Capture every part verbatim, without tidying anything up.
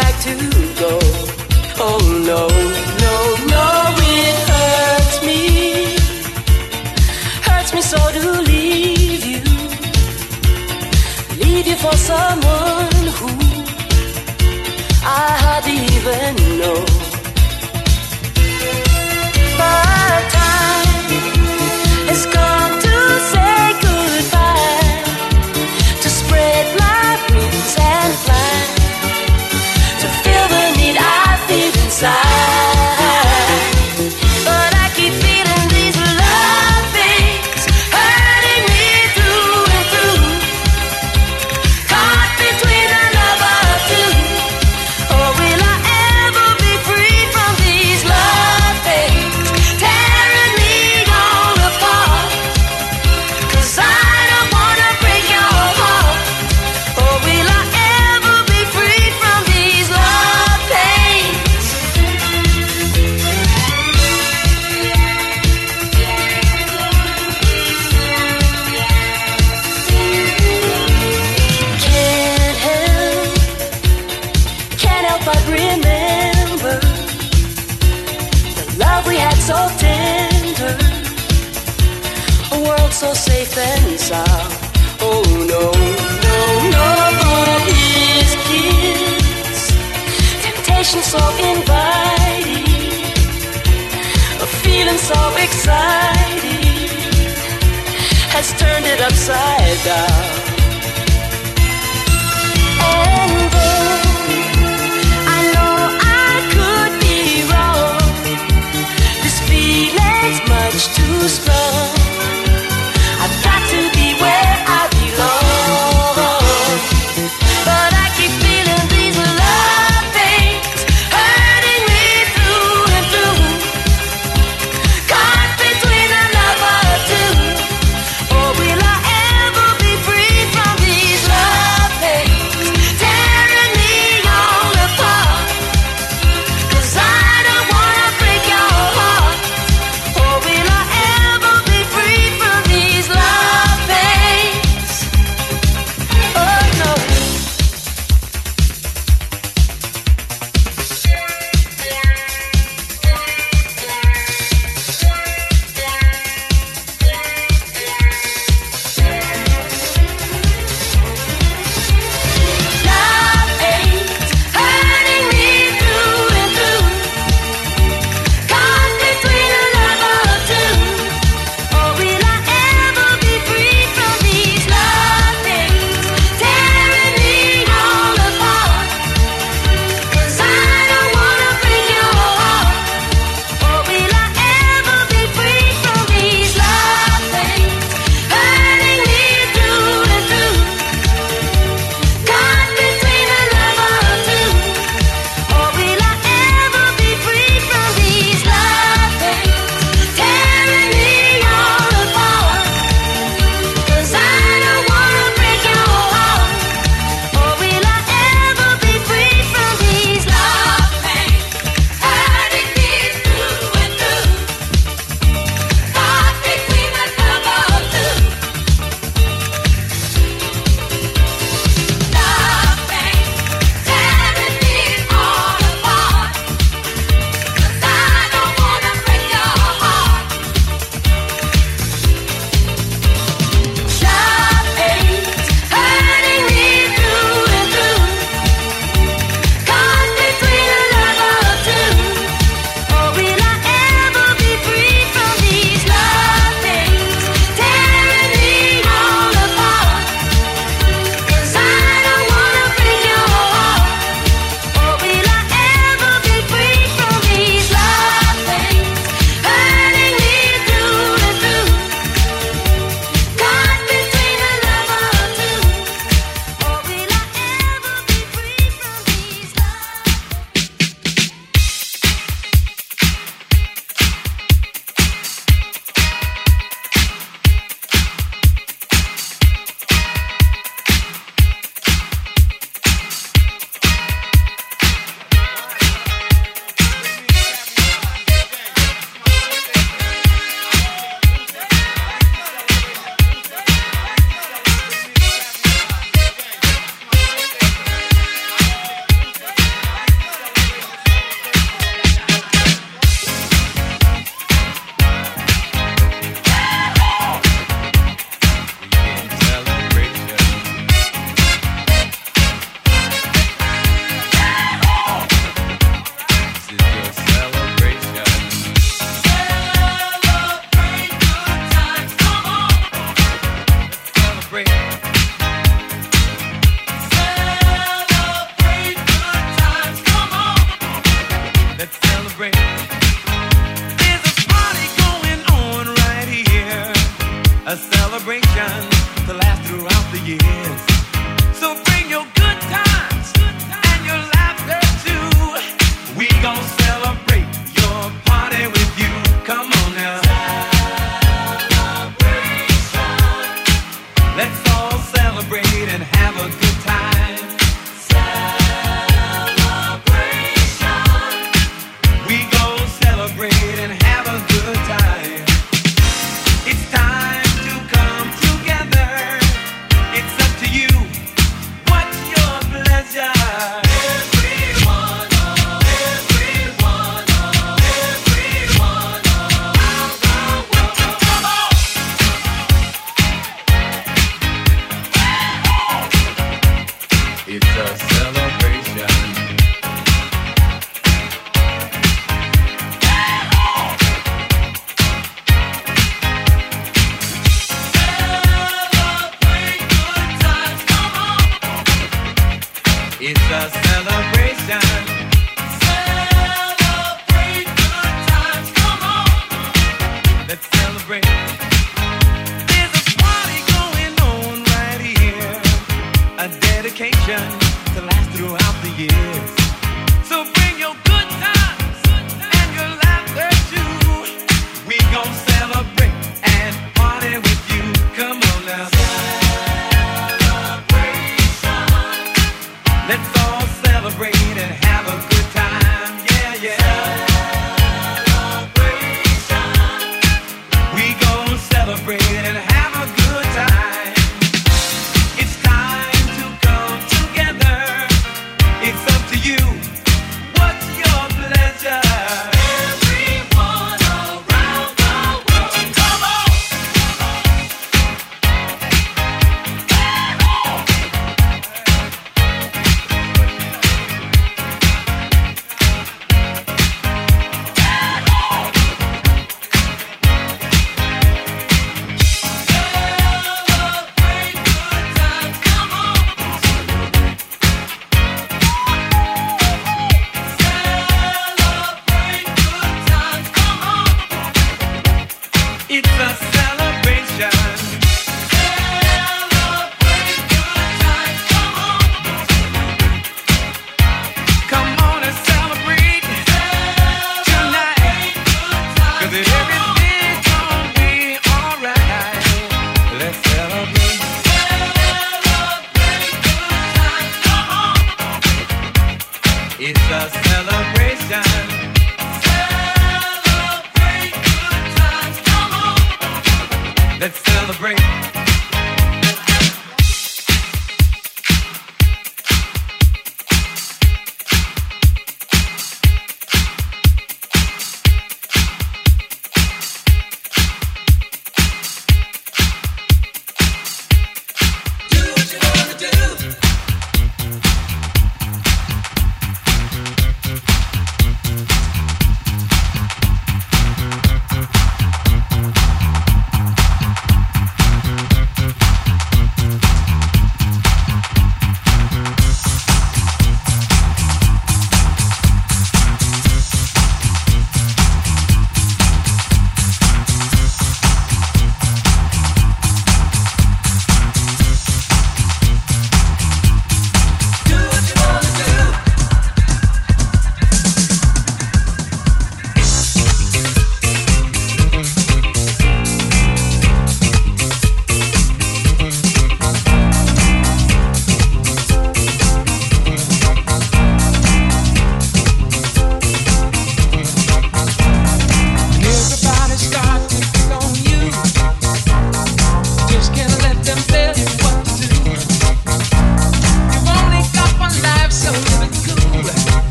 back to go. Oh no, no, no, it hurts me. Hurts me so to leave you. Leave you for someone who I hardly even know. My time has come to say goodbye, to spread my wings and fly, to feel the need I feel inside. But I keep feeling these love things hurting me through and through, caught between a love or two. Oh, will I ever be free from these love things tearing me all apart? 'Cause I don't wanna break your heart. Oh, will I ever be free from these love things? Can't help, can't help but remember the love we had, so tender, a world so safe and sound. Oh no, no, no, but his kiss, temptation so inviting, a feeling so exciting, has turned it upside down. And though I know I could be wrong, this feeling's much too strong. I've got to be where I belong. But I keep feeling these love things hurting me through and through, caught between a love or two. Or will I ever be free?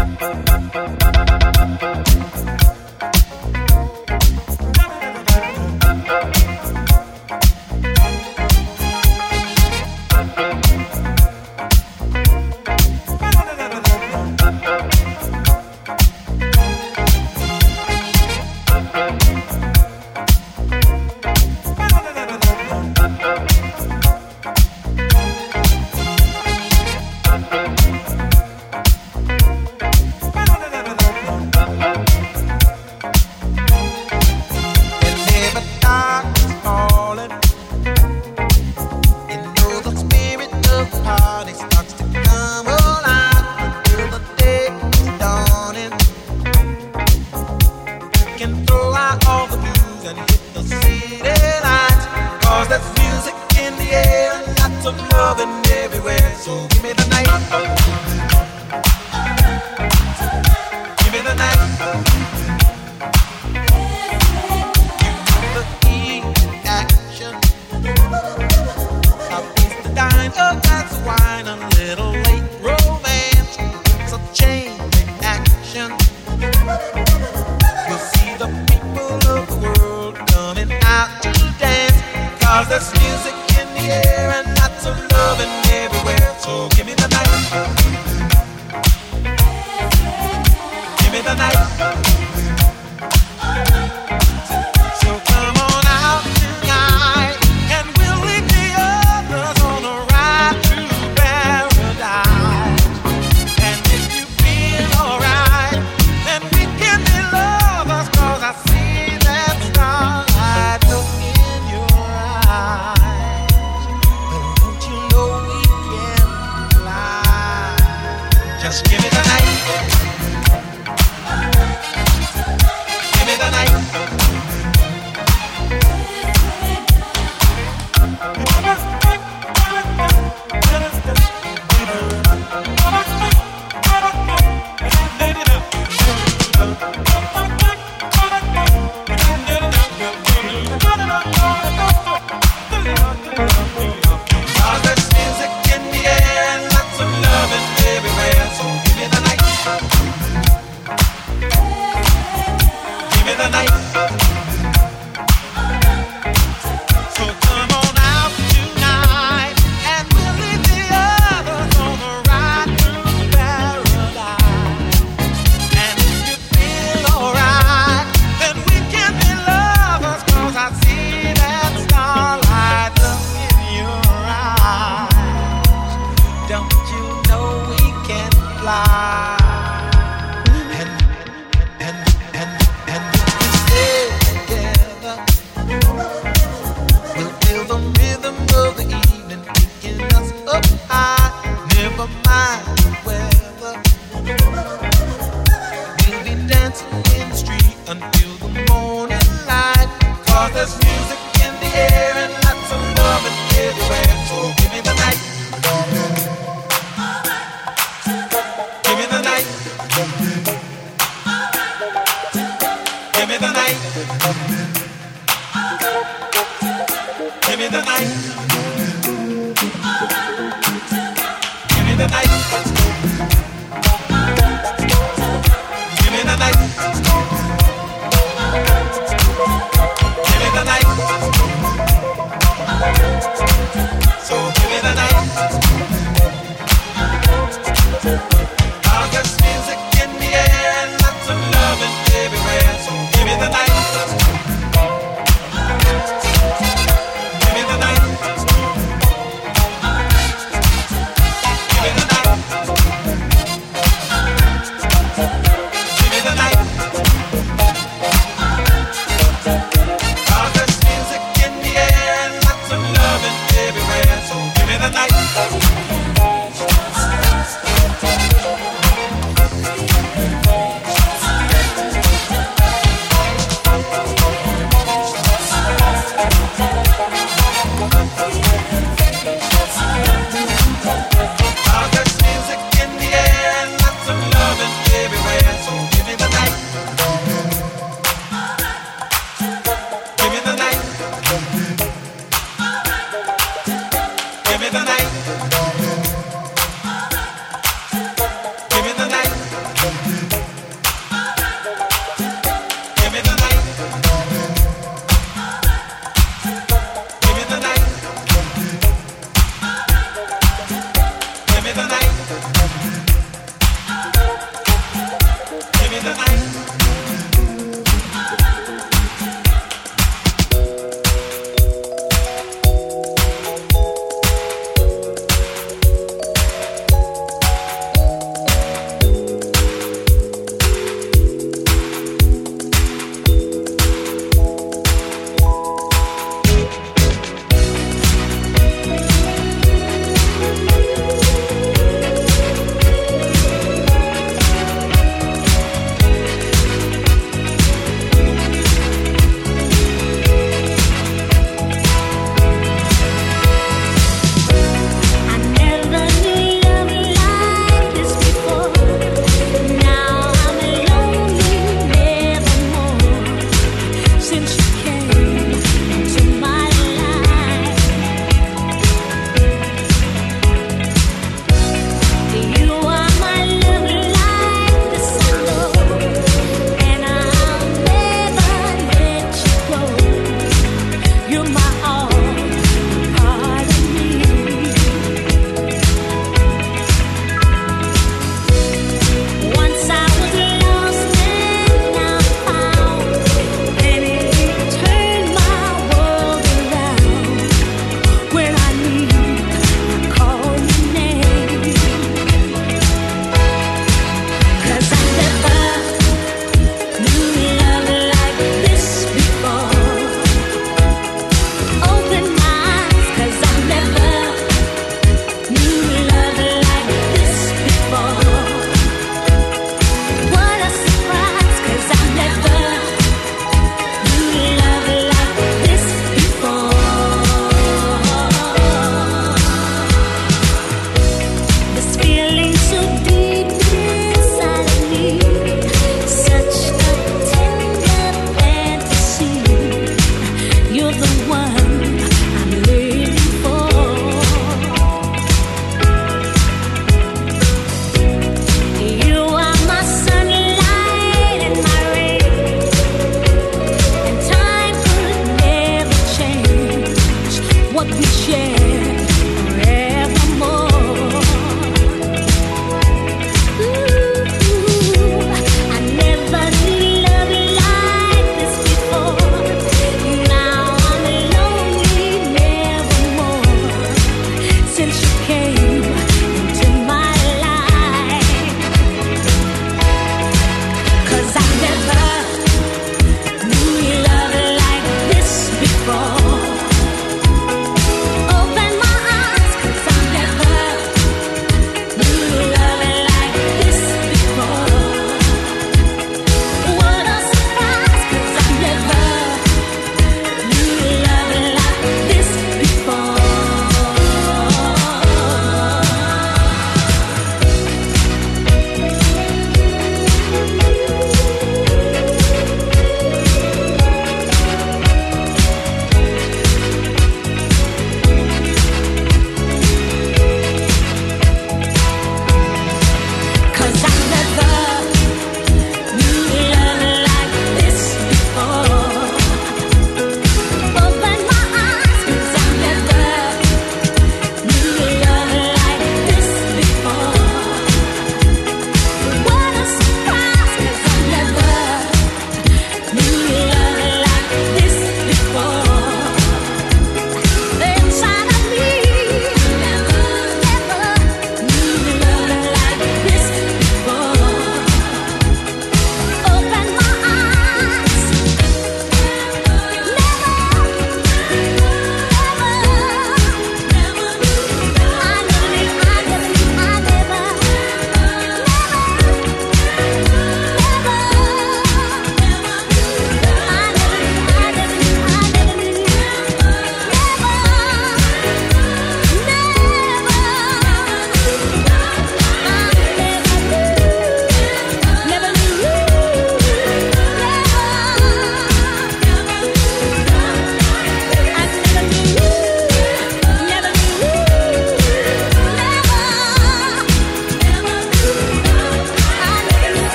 Give me the night.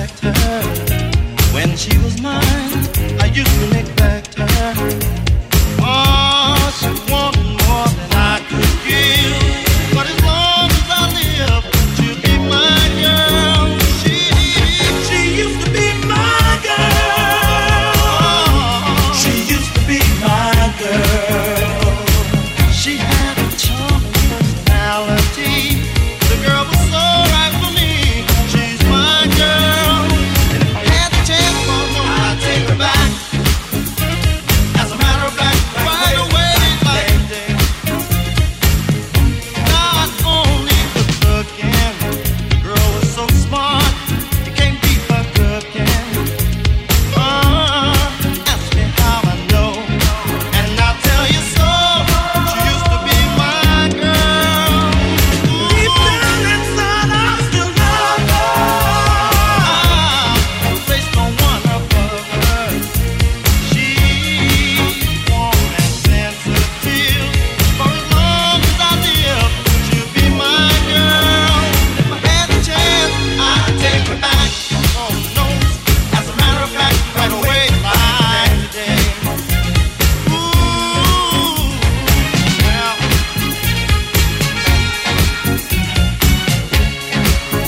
neglect her. When she was mine, I used to neglect her. Oh, she wanted more than I could give. But as long as I live, she'll be my girl. She, she used to be my girl. She used to be my girl. She had a charming personality. The girl was so right for me. She's my girl. And if I had the chance, I know I'd take her back. As a matter of fact, right away, like that. Not only good looking, the girl was so smart, you can't beat her cooking. Uh, ask me how I know, and I'll tell you so. She used to be my girl. Deep down inside, I still love her. Place no one above her. She's warm and sensitive. For as long as I live, she'll be my girl. If I had the chance, I'd take her back. Oh no, as a matter of fact, right away, like today. Ooh, well.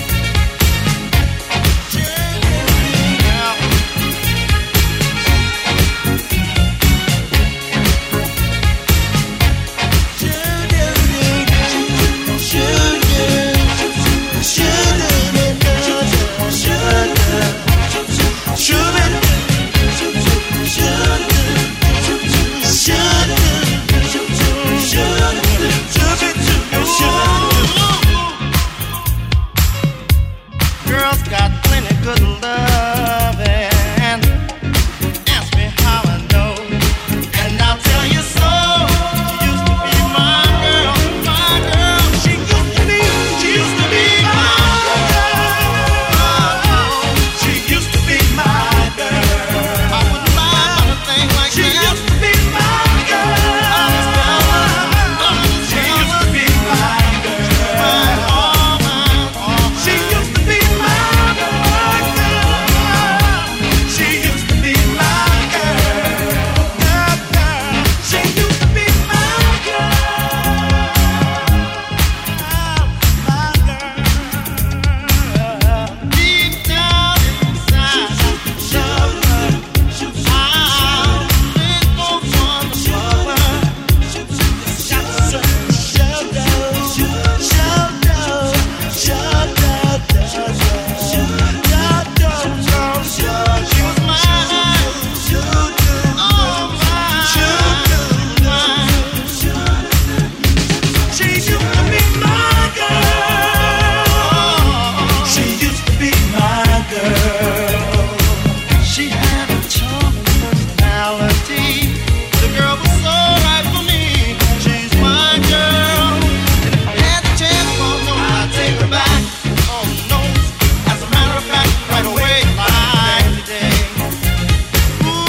Girls got plenty good love, and ask me how I know, and I'll tell you so. She used to be my girl, my girl. She used to be, she used to be my girl. She used to be my girl. I wouldn't lie about a thing like that. She used to be my girl. She used to be my girl. All mine, all mine. She used to be my girl. She used to be my girl. She used to be my girl. My girl. Deep down inside, she used to be my girl. She used to be my girl. She had a charming personality. The girl was so right for me. She's my girl. And if I had the chance, I know I'd take her back. Oh no, as a matter of fact, right away, like today. Ooh, well.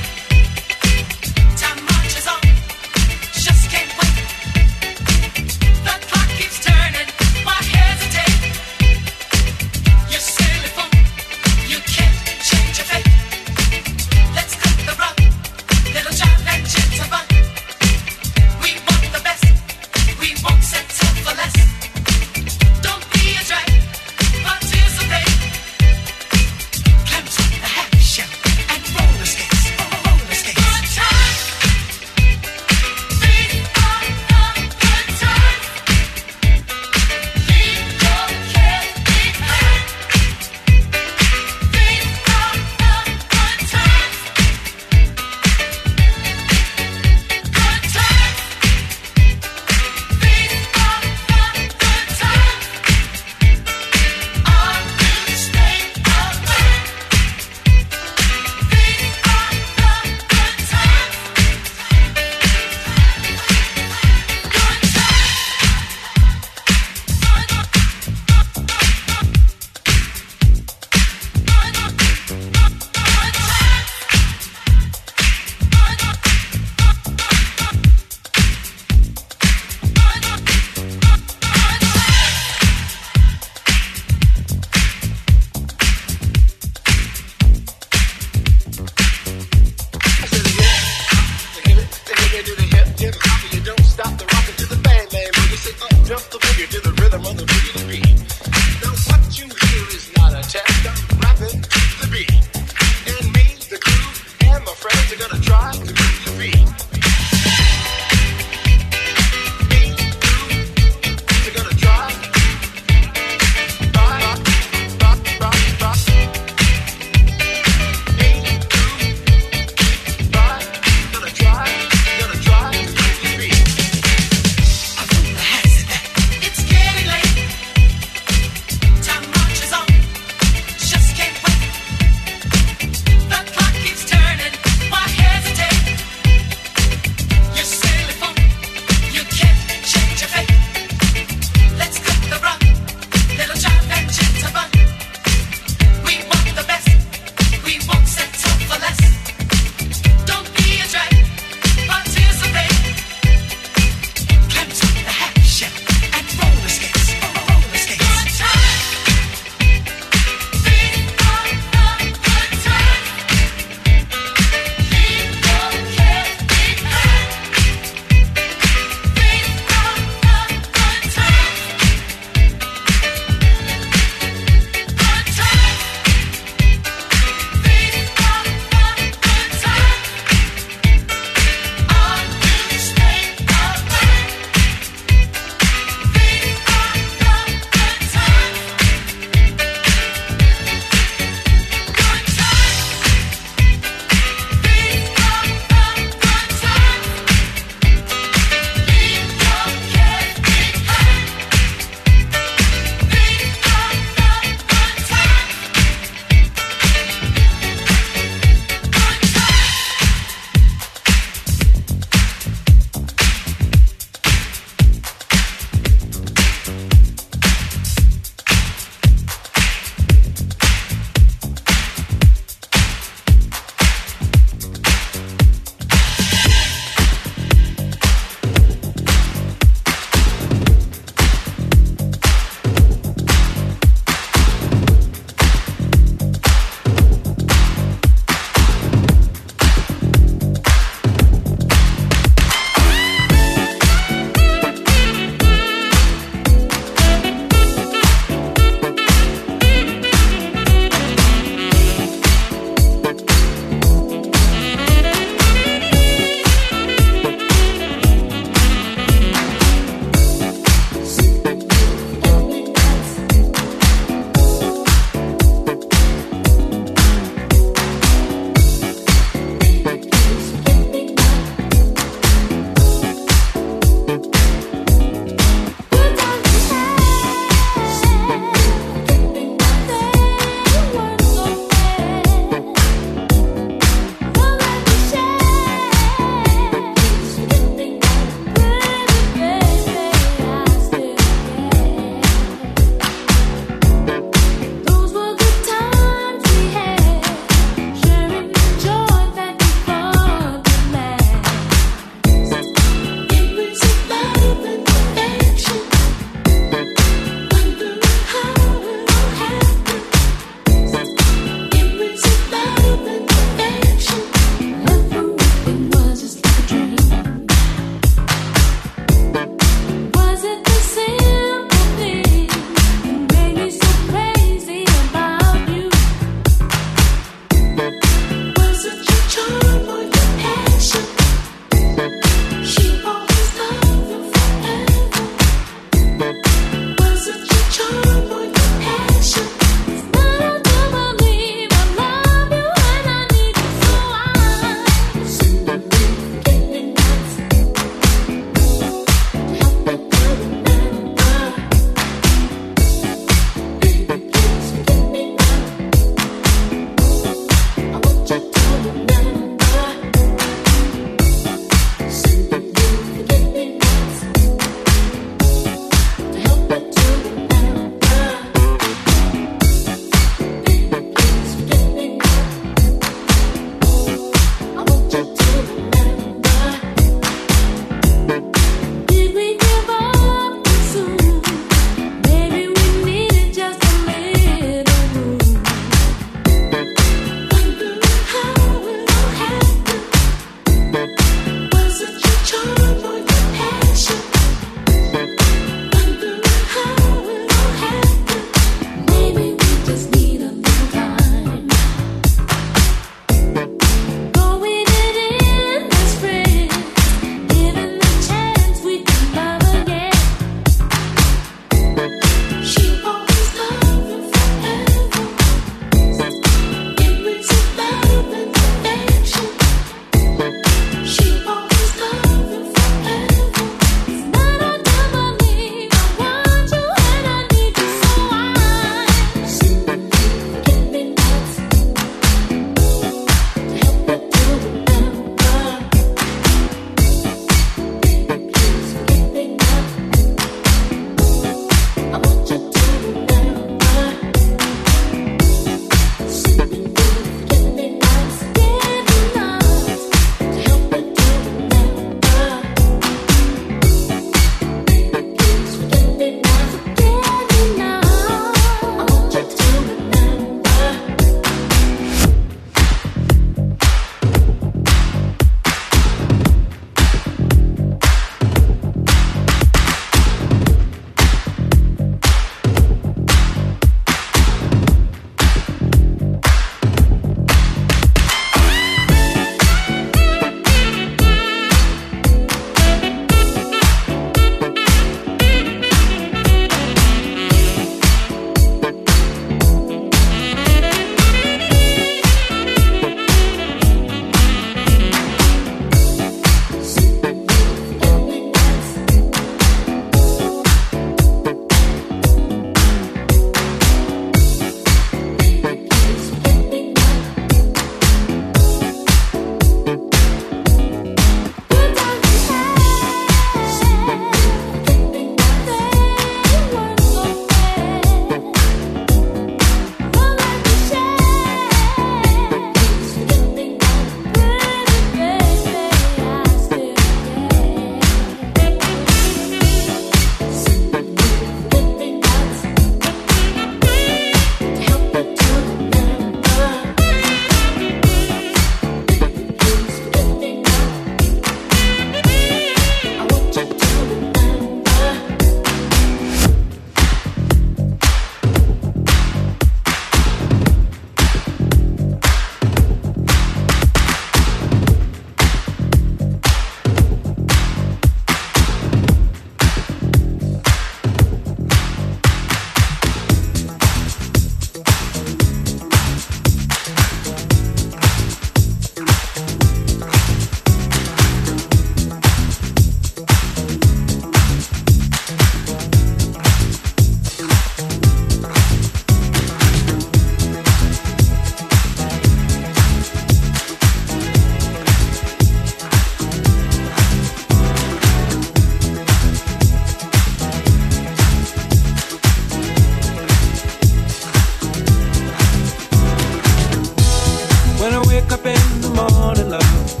wake up in the morning, love,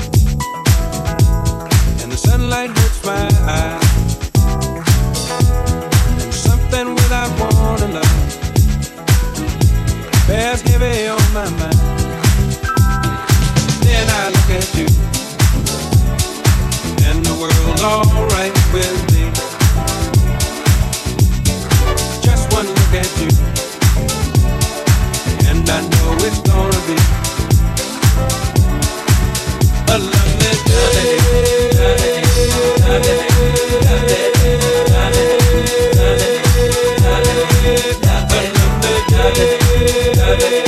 and the sunlight hurts my eyes, and something without warning, love, bears heavy on my mind. Then I look at you, and the world's alright with me. Just one look at you, and I know it's gonna be a lovely day, lovely, lovely, lovely, lovely, lovely, lovely,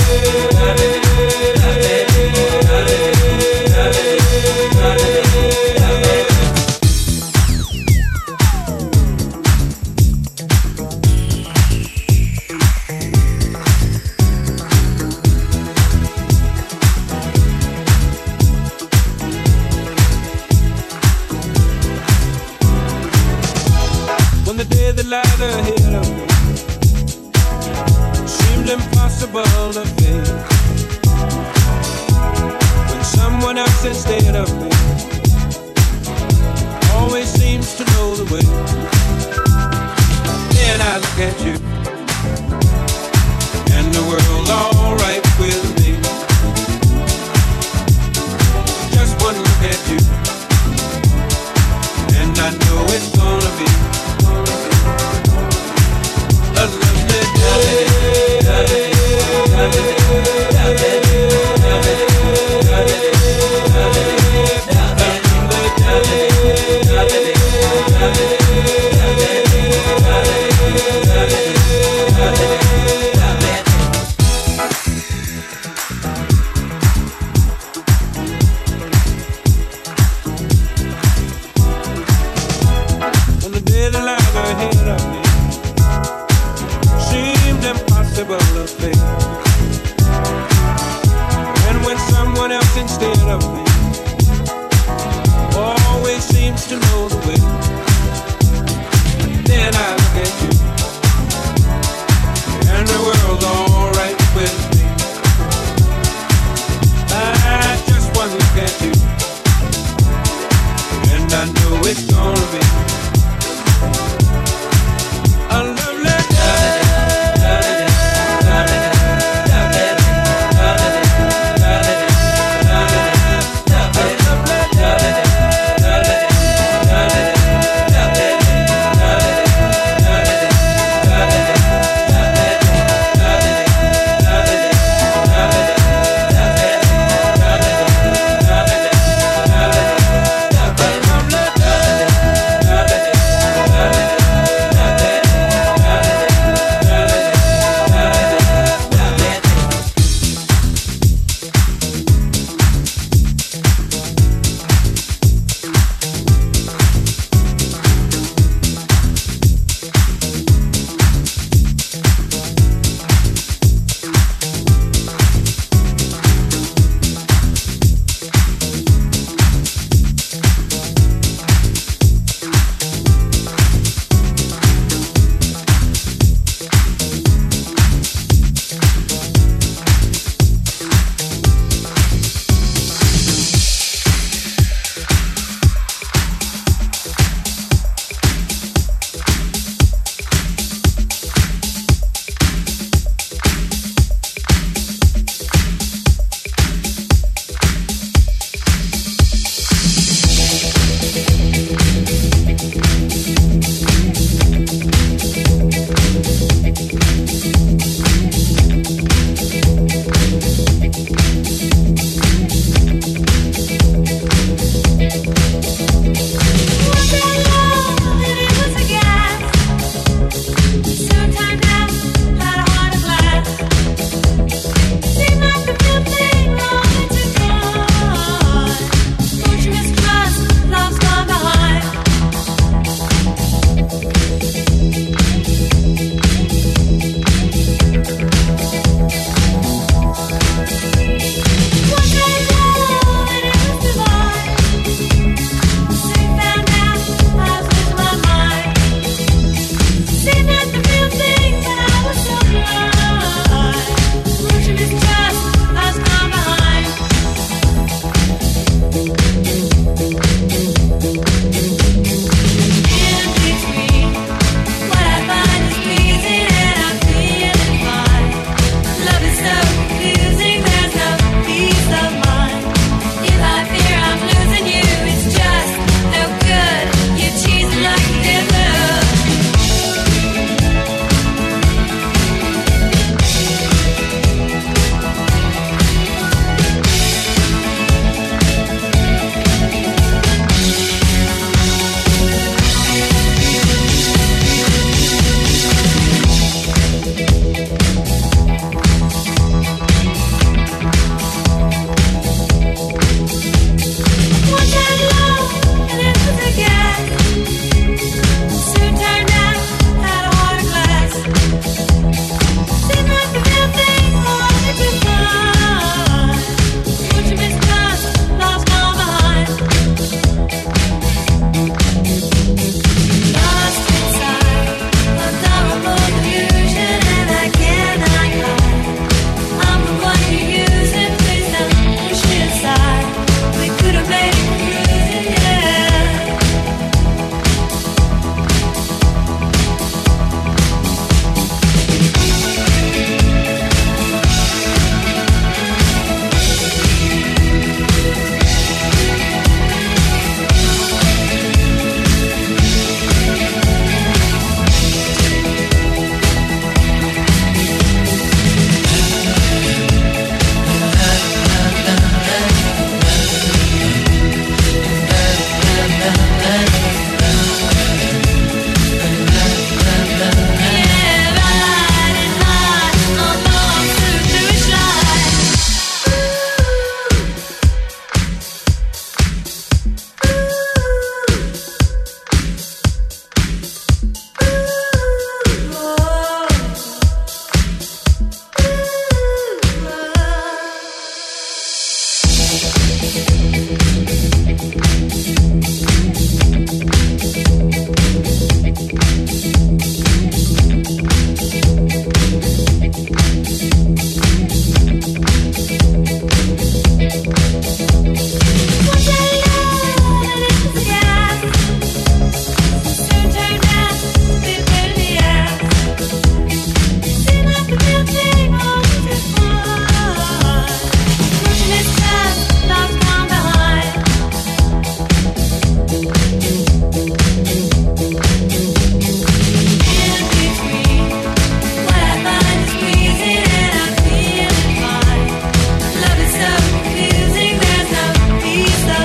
Peace.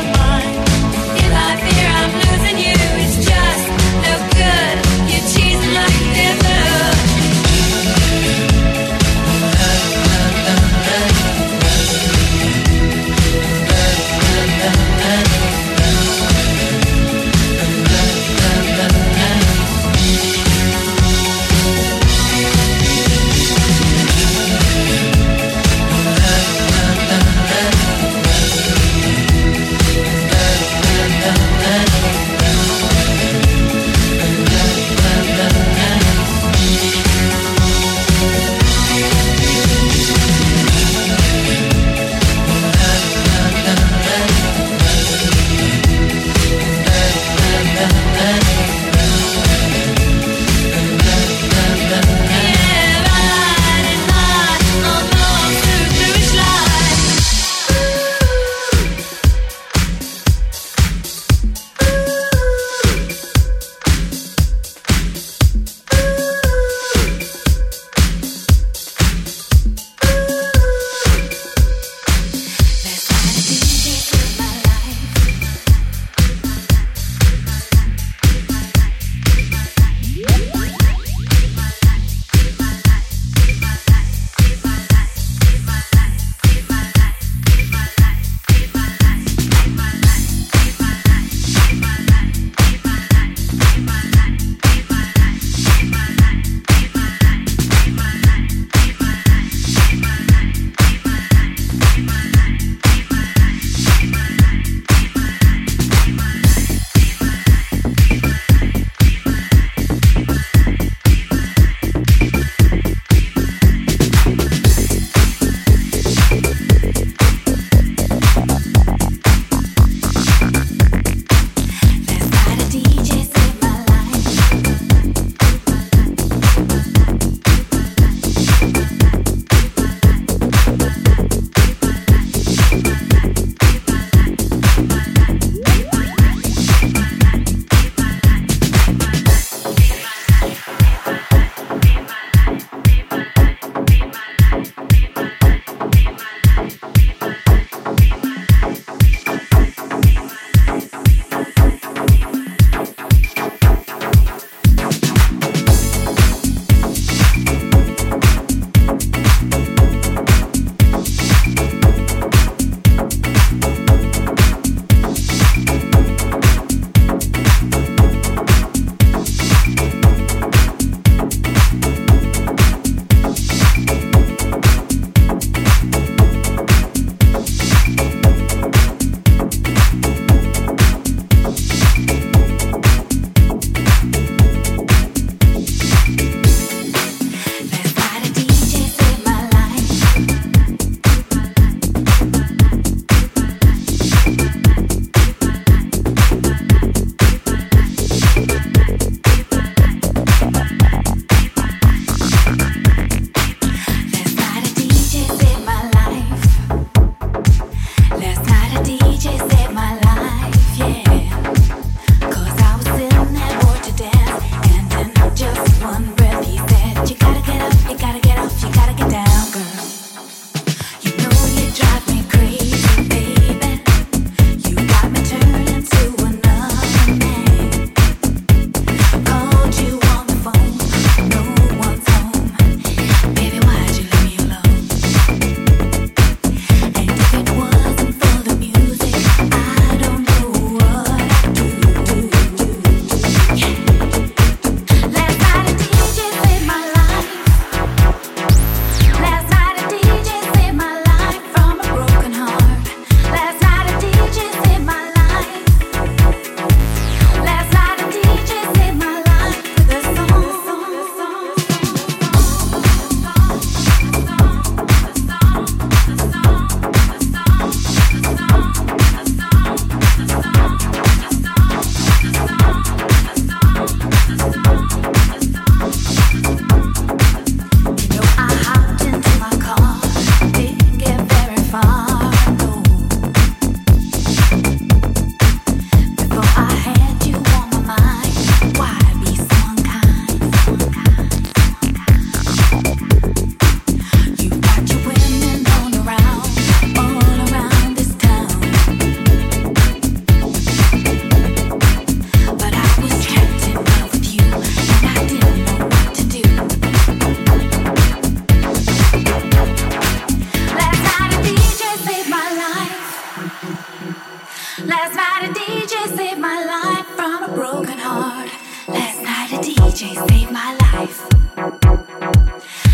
Last night a D J saved my life from a broken heart. Last night a D J saved my life.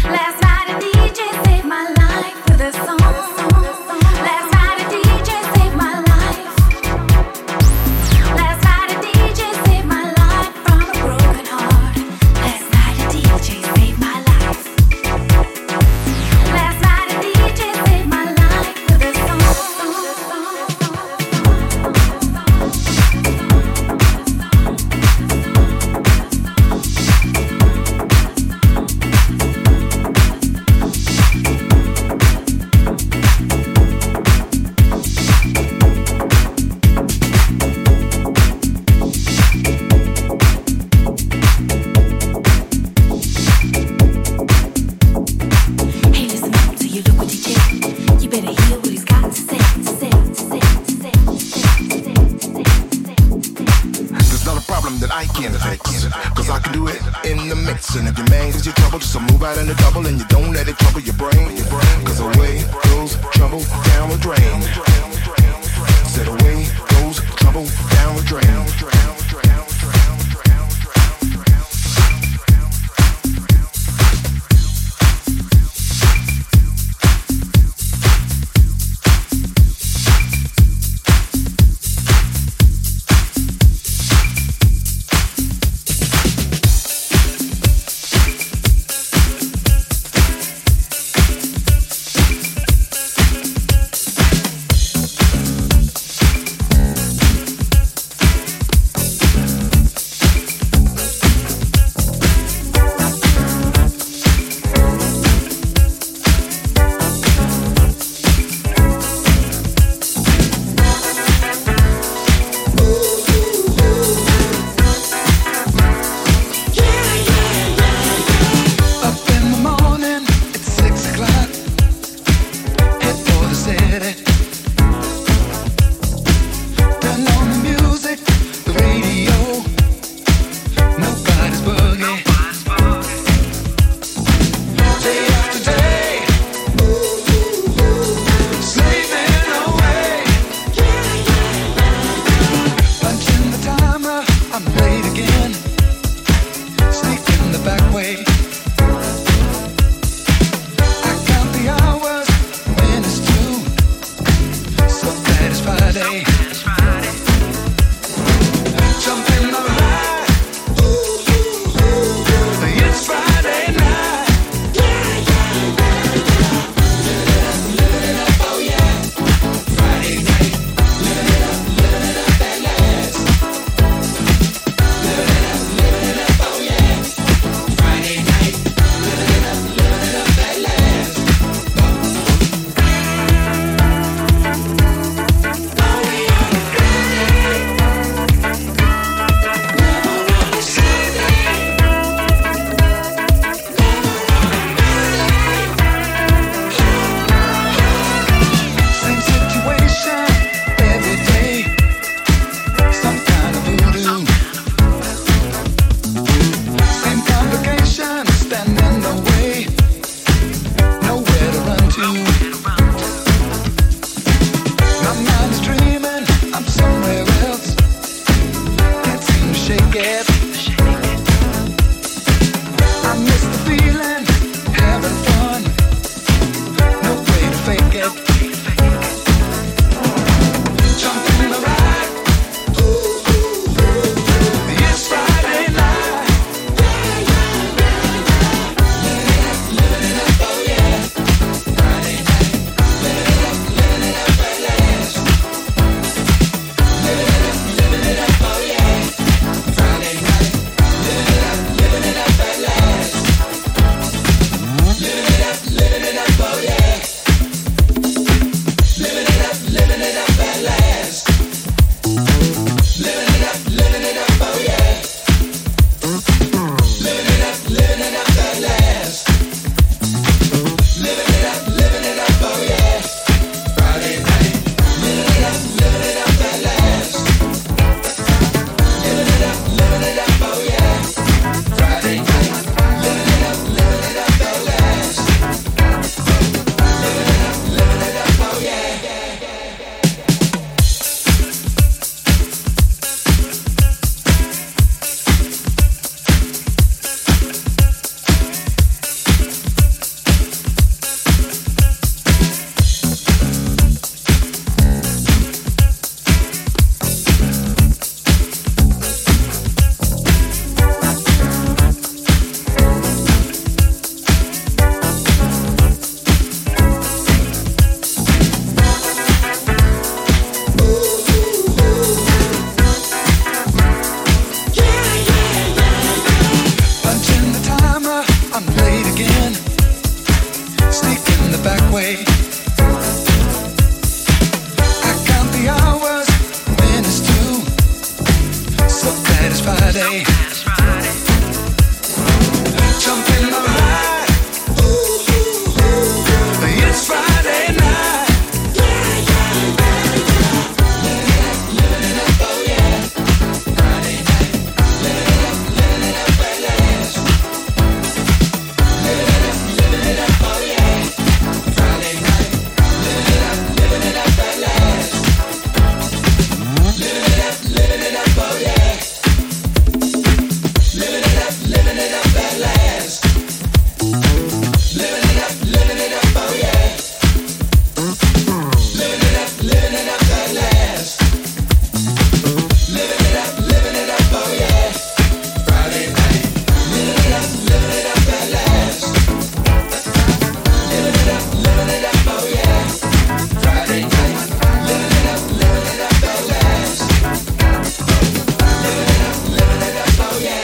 Last night a D J saved my life with a song. Last night a D J saved my life. Last night a D J saved my life from a broken heart. Last night a D J saved my life. Last night a D J saved my life with a song. And if your man says you're trouble, just move out in the double, and you don't let it trouble your brain. Cause away goes trouble down the drain. Said away goes trouble down the Oh yeah. Friday. It's Friday. Let's jump in the ride. Ooh, ooh, ooh. It's Friday night. Yeah, yeah, yeah, yeah. Living it up, living it up, oh yeah. Friday night. Living it up, living it up, baby. Living it up, living it up, oh yeah. Friday night. Living it up, living it up, baby. Living it up, living it up, oh yeah. Living it up at last. Living it up, living it up, oh yeah. Living it up, living it up at last. Living it up, living it up, oh yeah. Friday night. Living it up, living it up at last. Living it up, living it up, oh yeah. Friday night. Living it up, living it up at last. Living it up, living it up, oh yeah.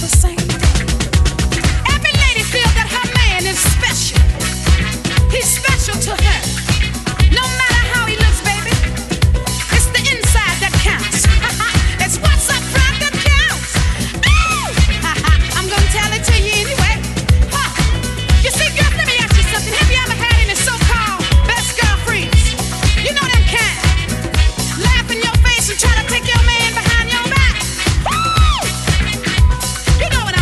the same thing. Every lady feels that her man is special. He's special to her. No matter how he looks, baby, it's the inside that counts. It's what's up front that counts. Oh! I'm gonna tell it to you anyway. Huh. You see, girl, let me ask you something. Have you ever had any so-called best girlfriends? You know them kind. Laugh in your face and try to take your man behind your back. Woo! You know what I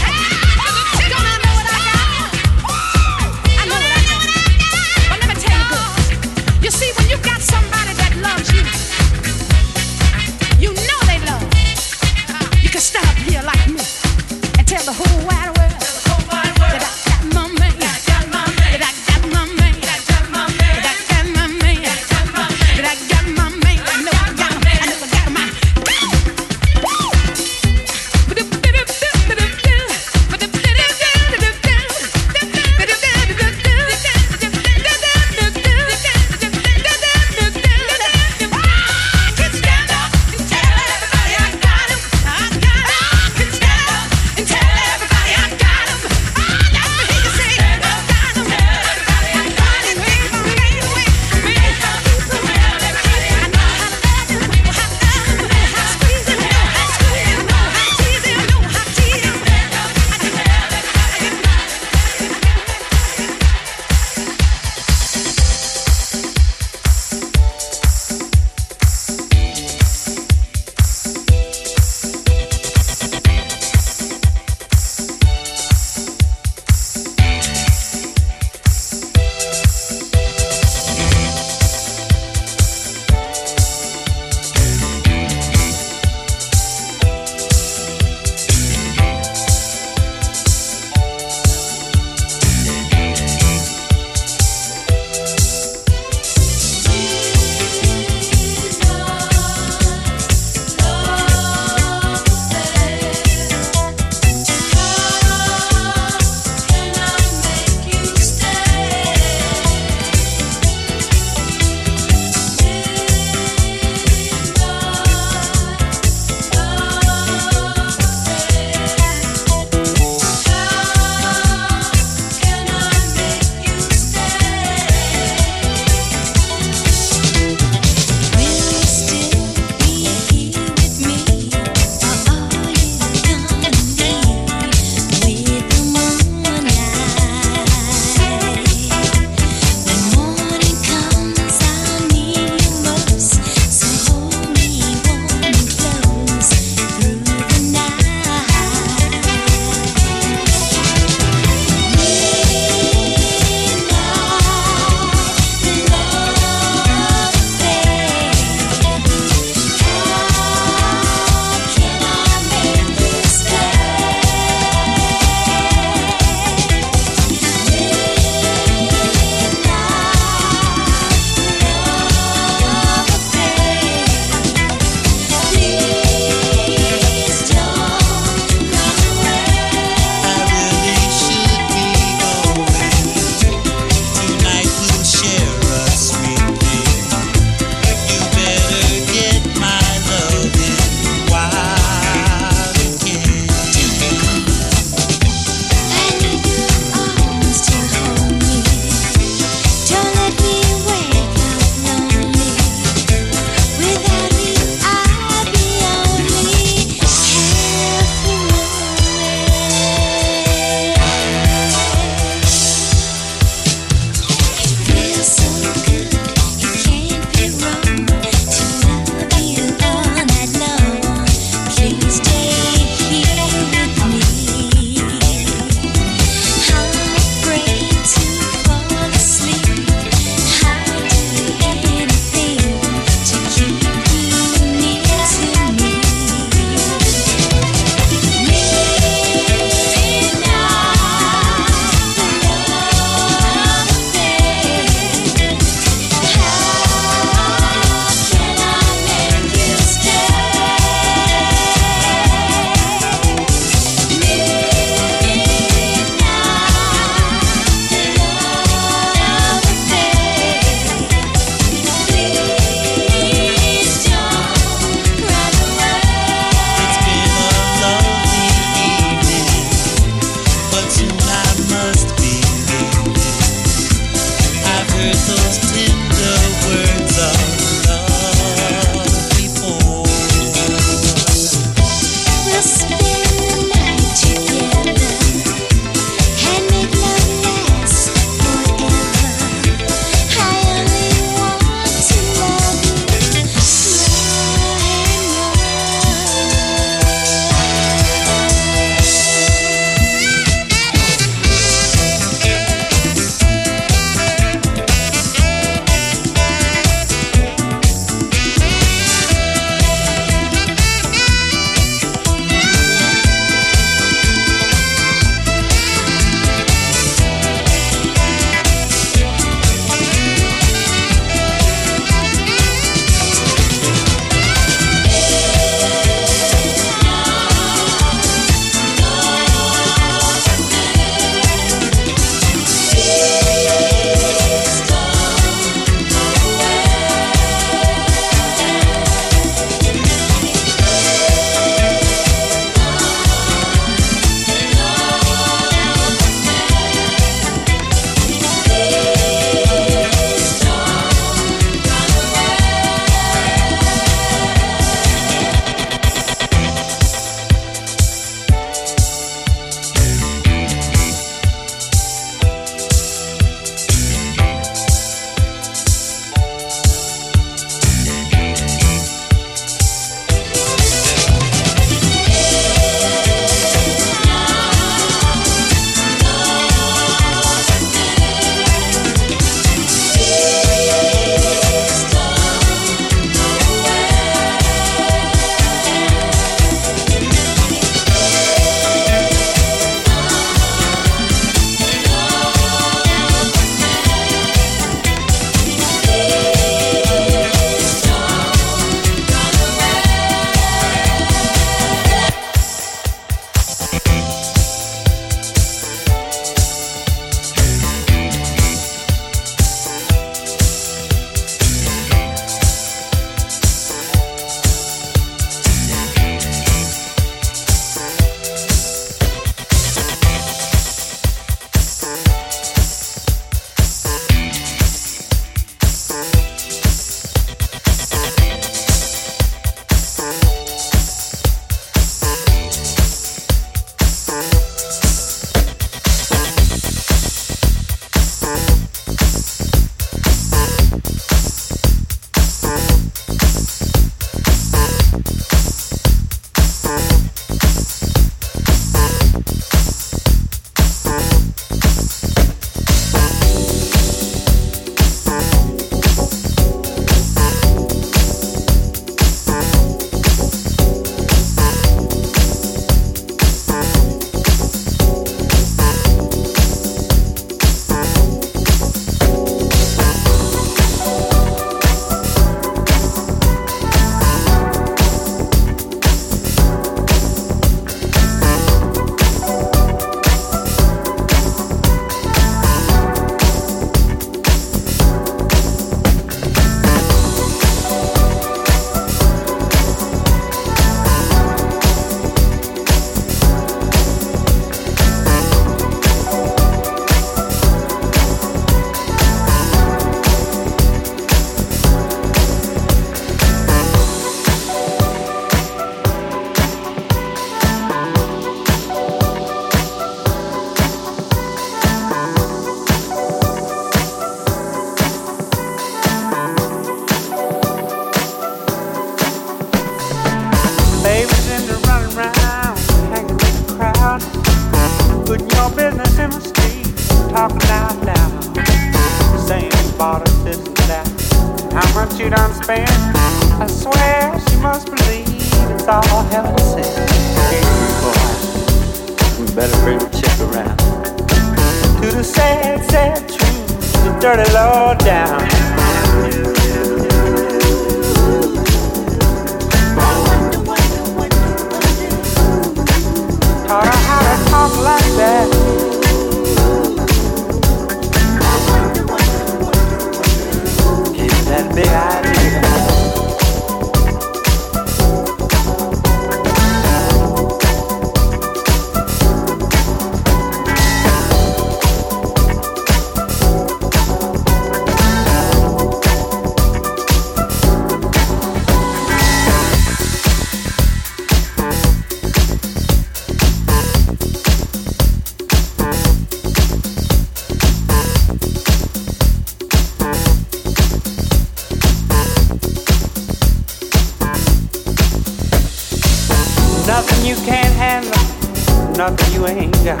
nothing you ain't got.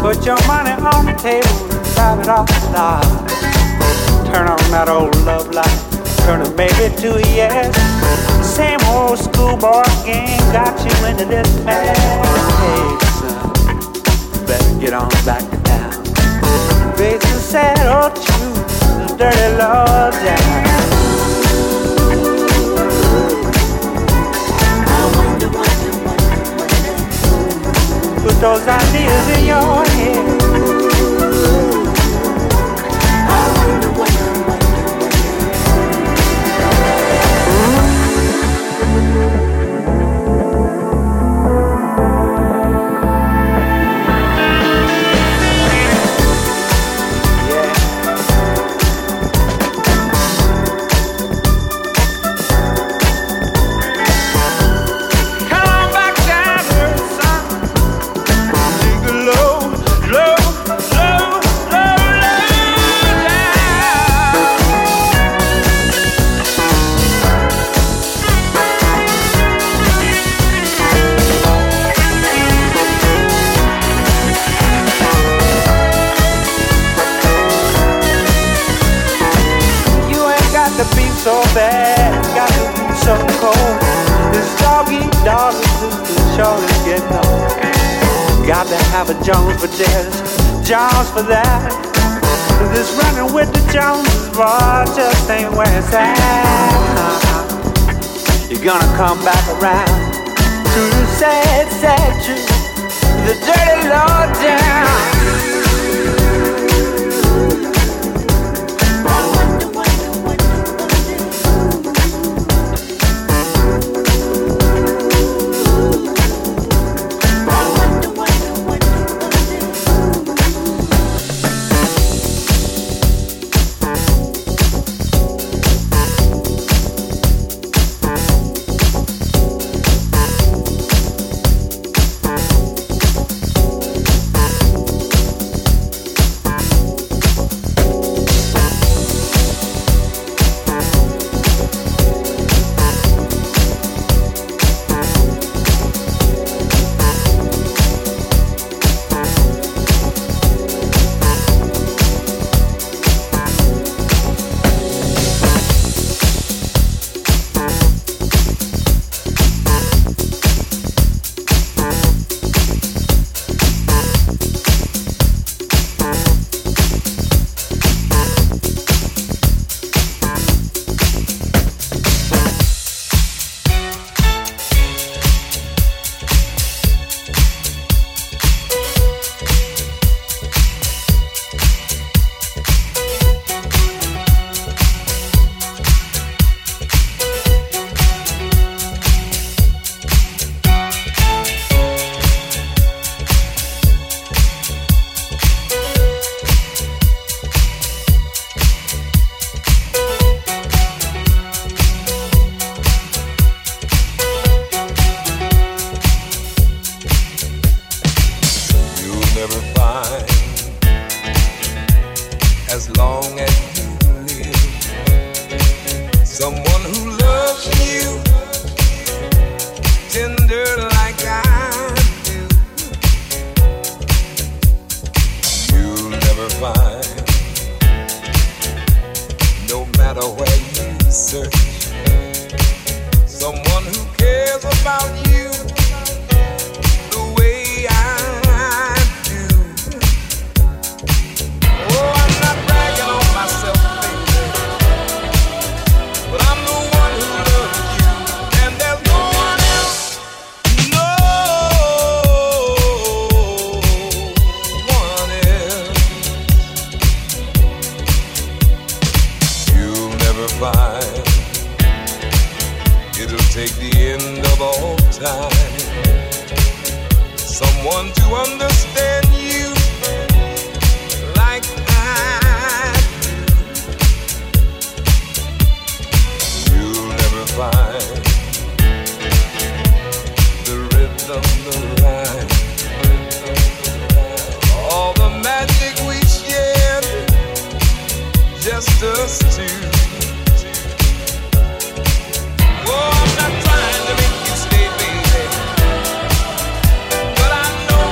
Put your money on the table and drive it off the lot. Turn on that old love light, turn it maybe to a yes. Same old schoolboy game got you into this mess. Hey son, better get on back to town. Face the saddle, choose the dirty love down. Put those ideas in your head. I wonder what, for that, this running with the Joneses, boy, just ain't where it's at. Uh-huh. You're gonna come back around to the sad, sad truth, the dirty law down. I wonder, wonder, wonder, wonder. I wonder, wonder, wonder, wonder. Trying to make you stay, baby, but I know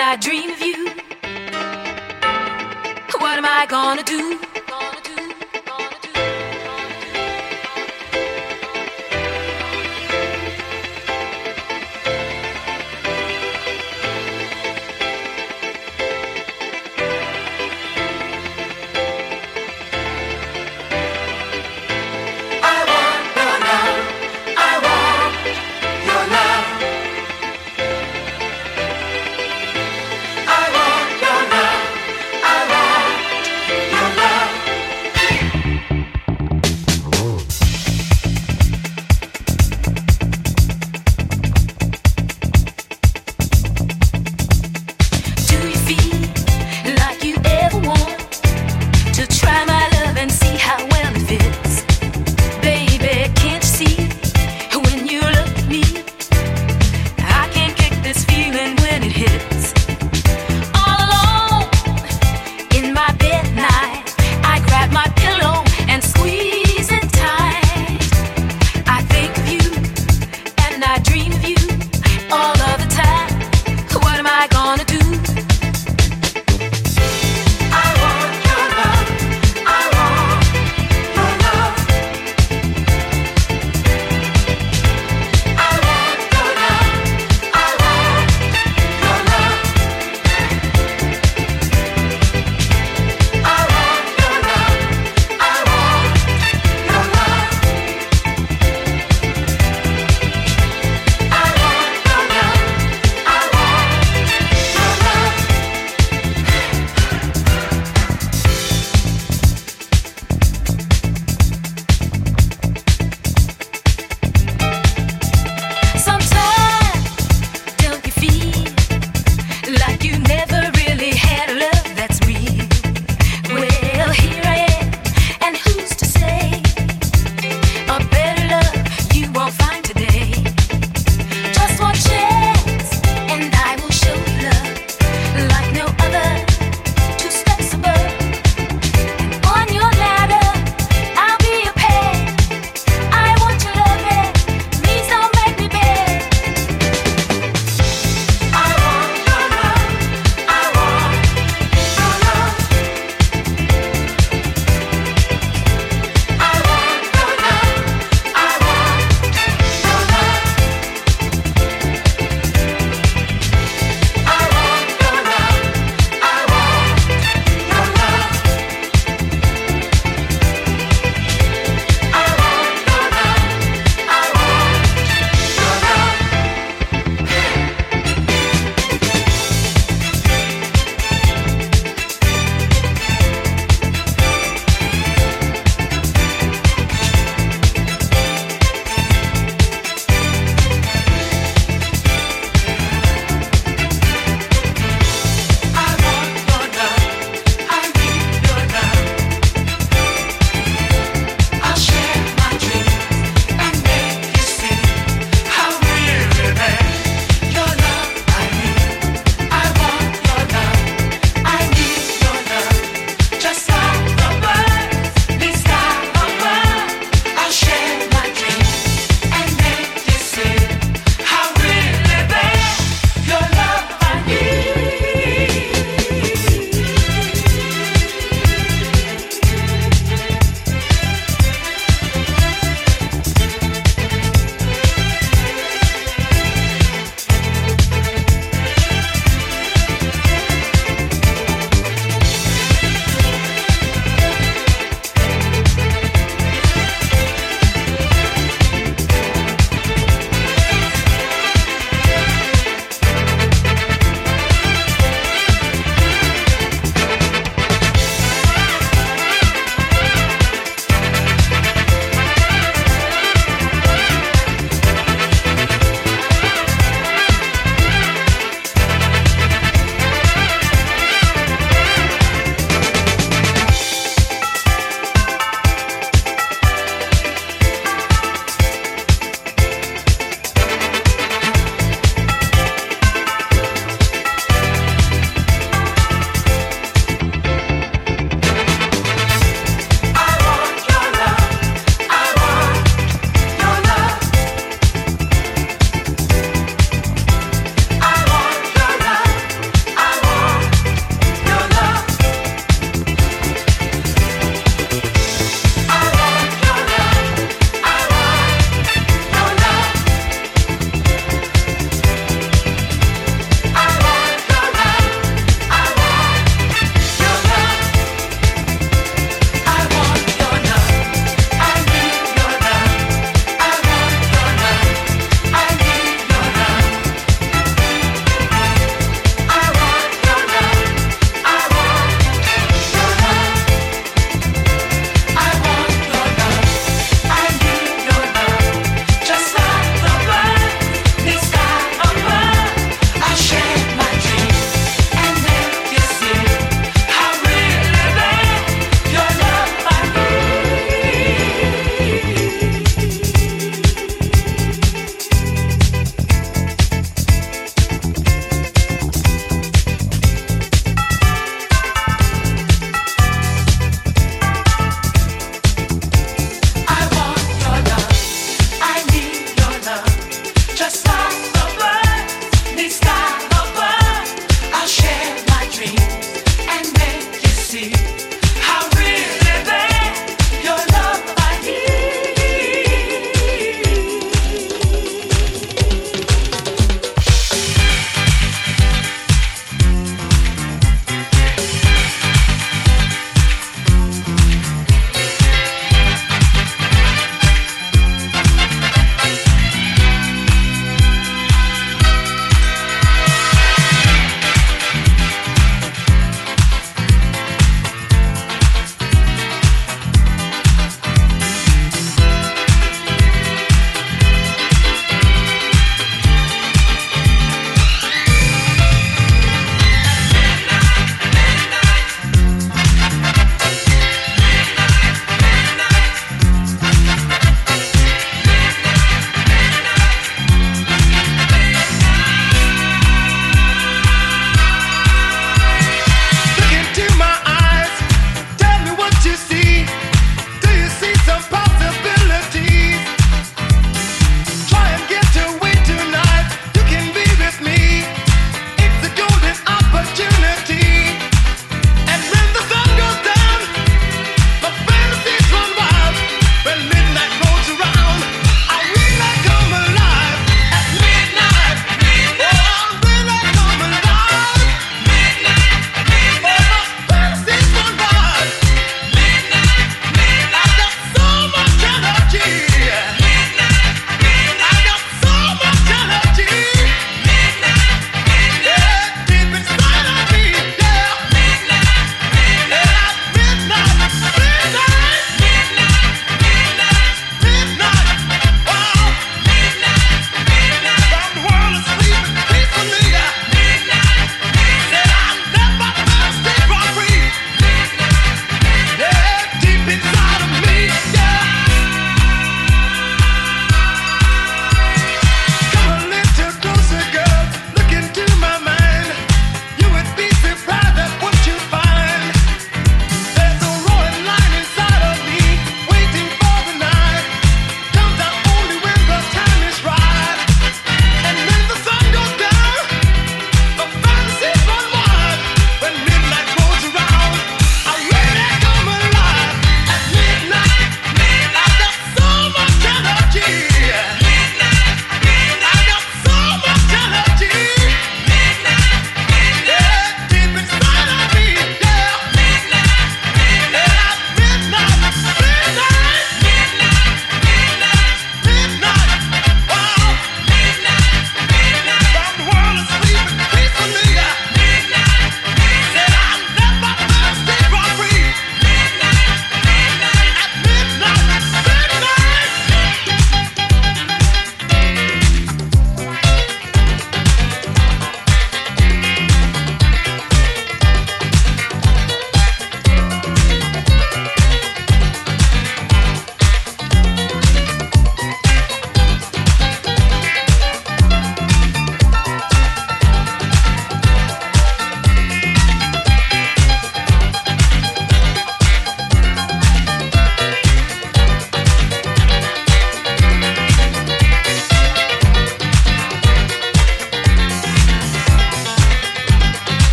when I dream of you? What am I gonna do?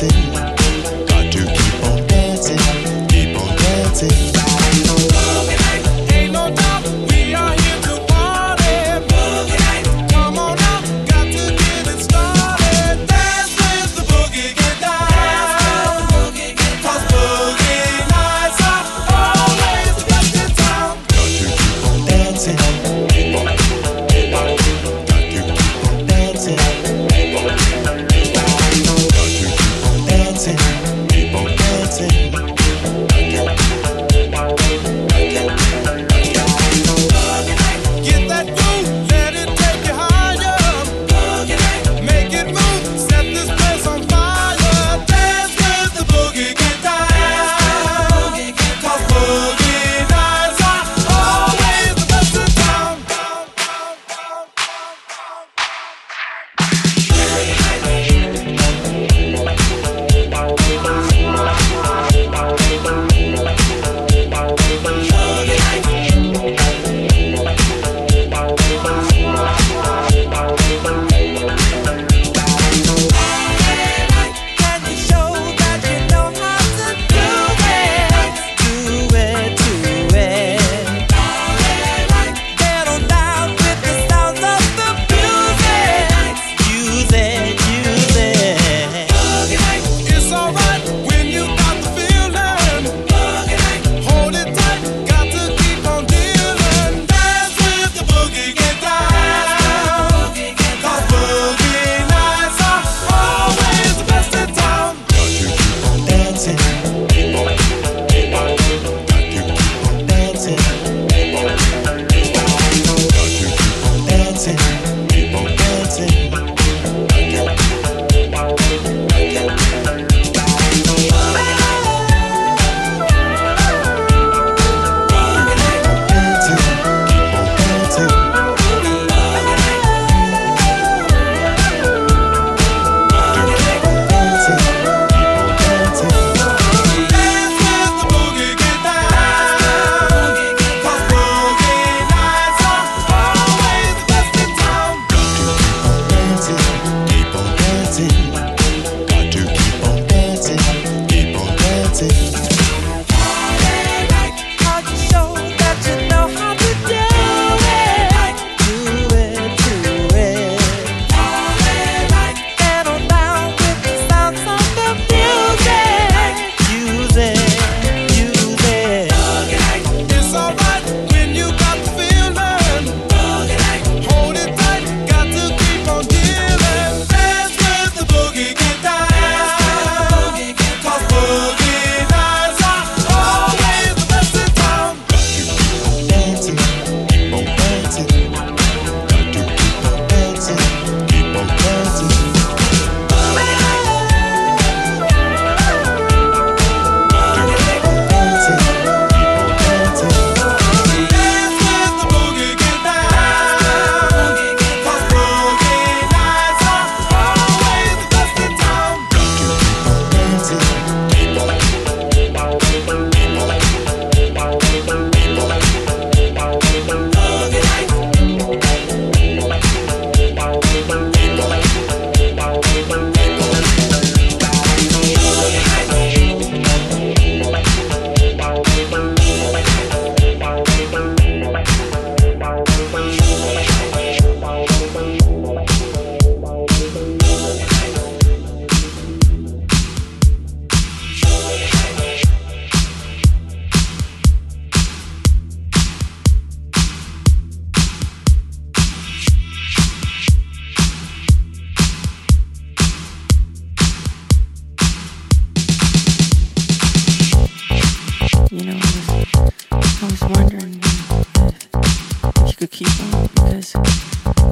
dancing, got to keep on dancing, keep on dancing.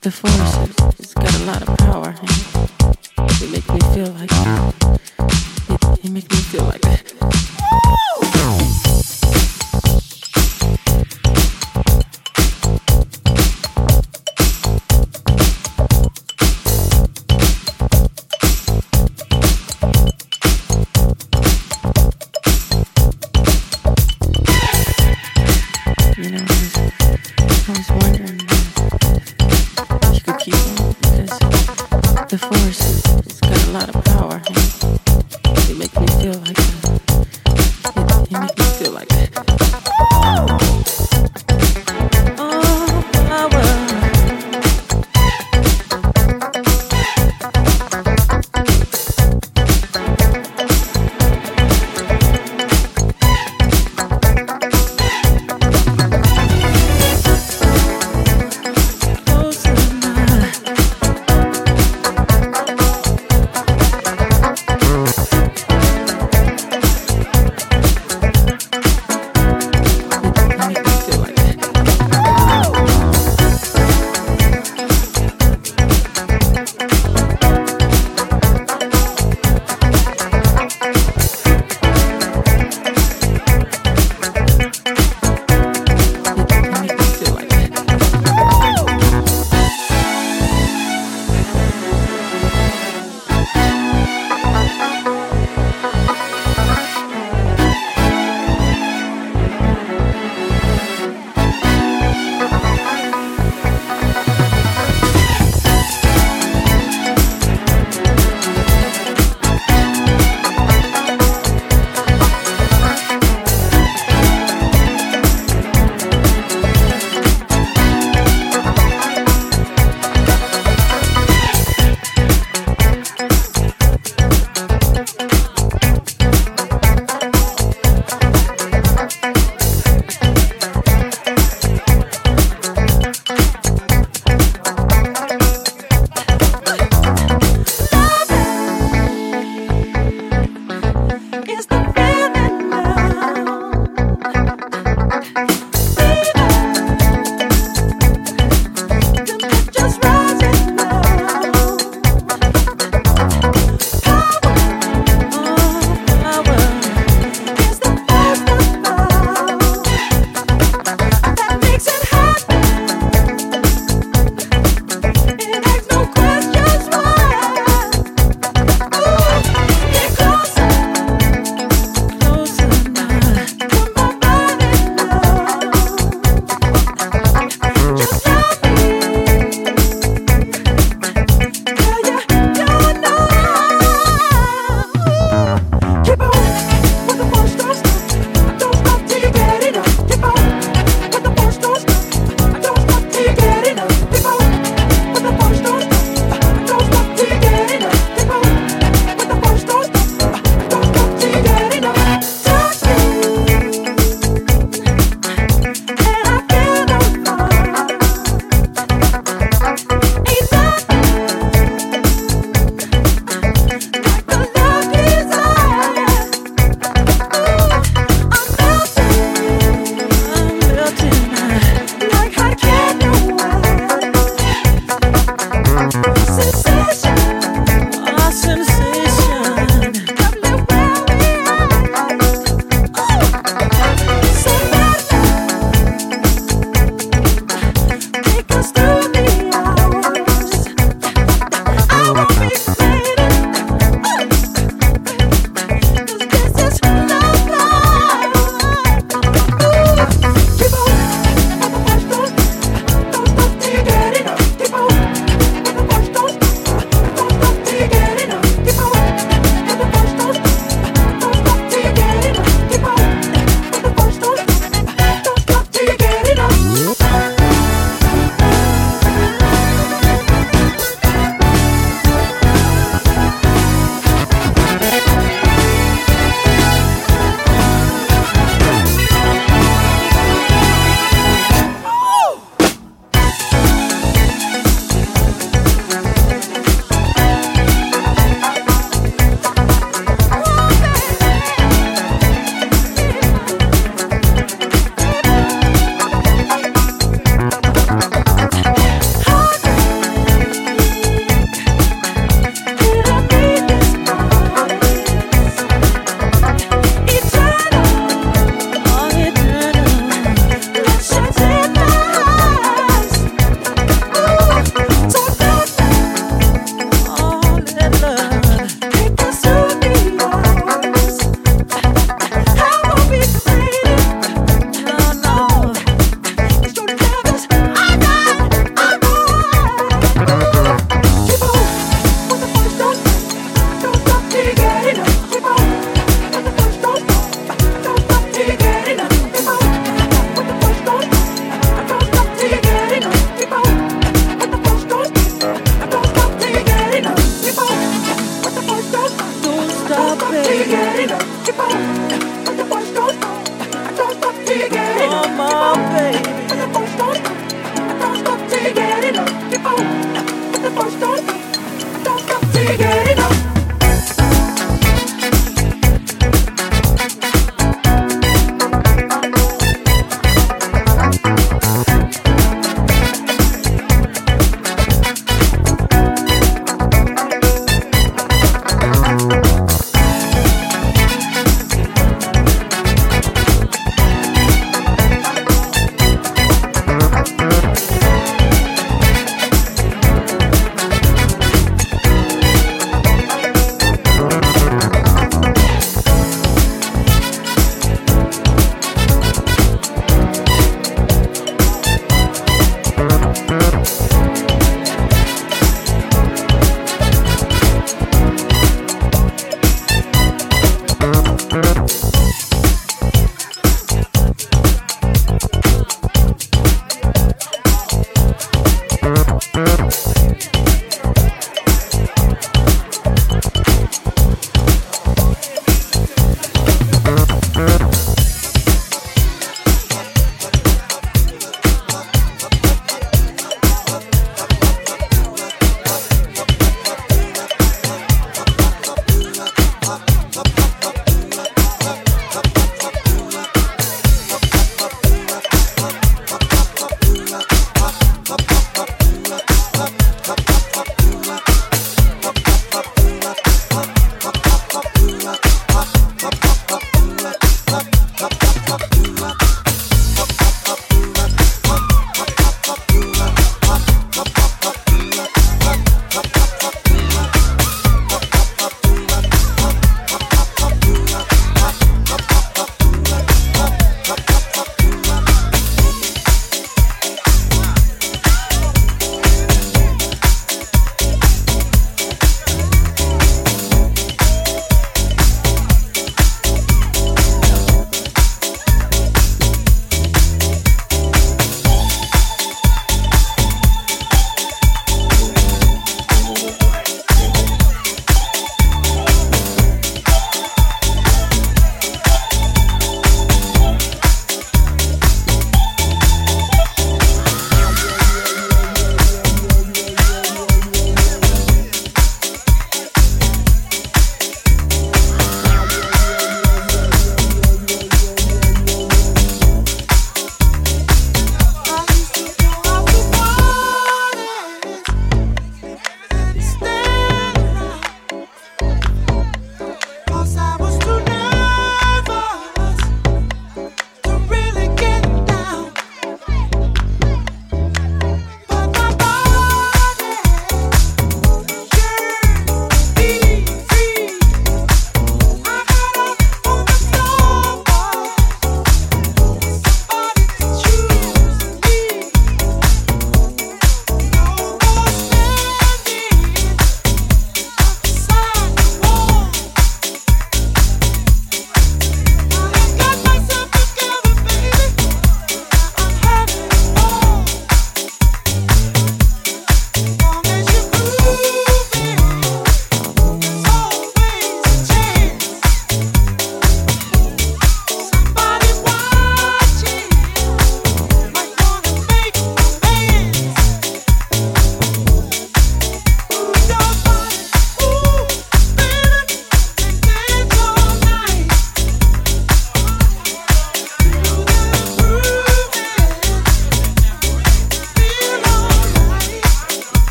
The force has got a lot of power.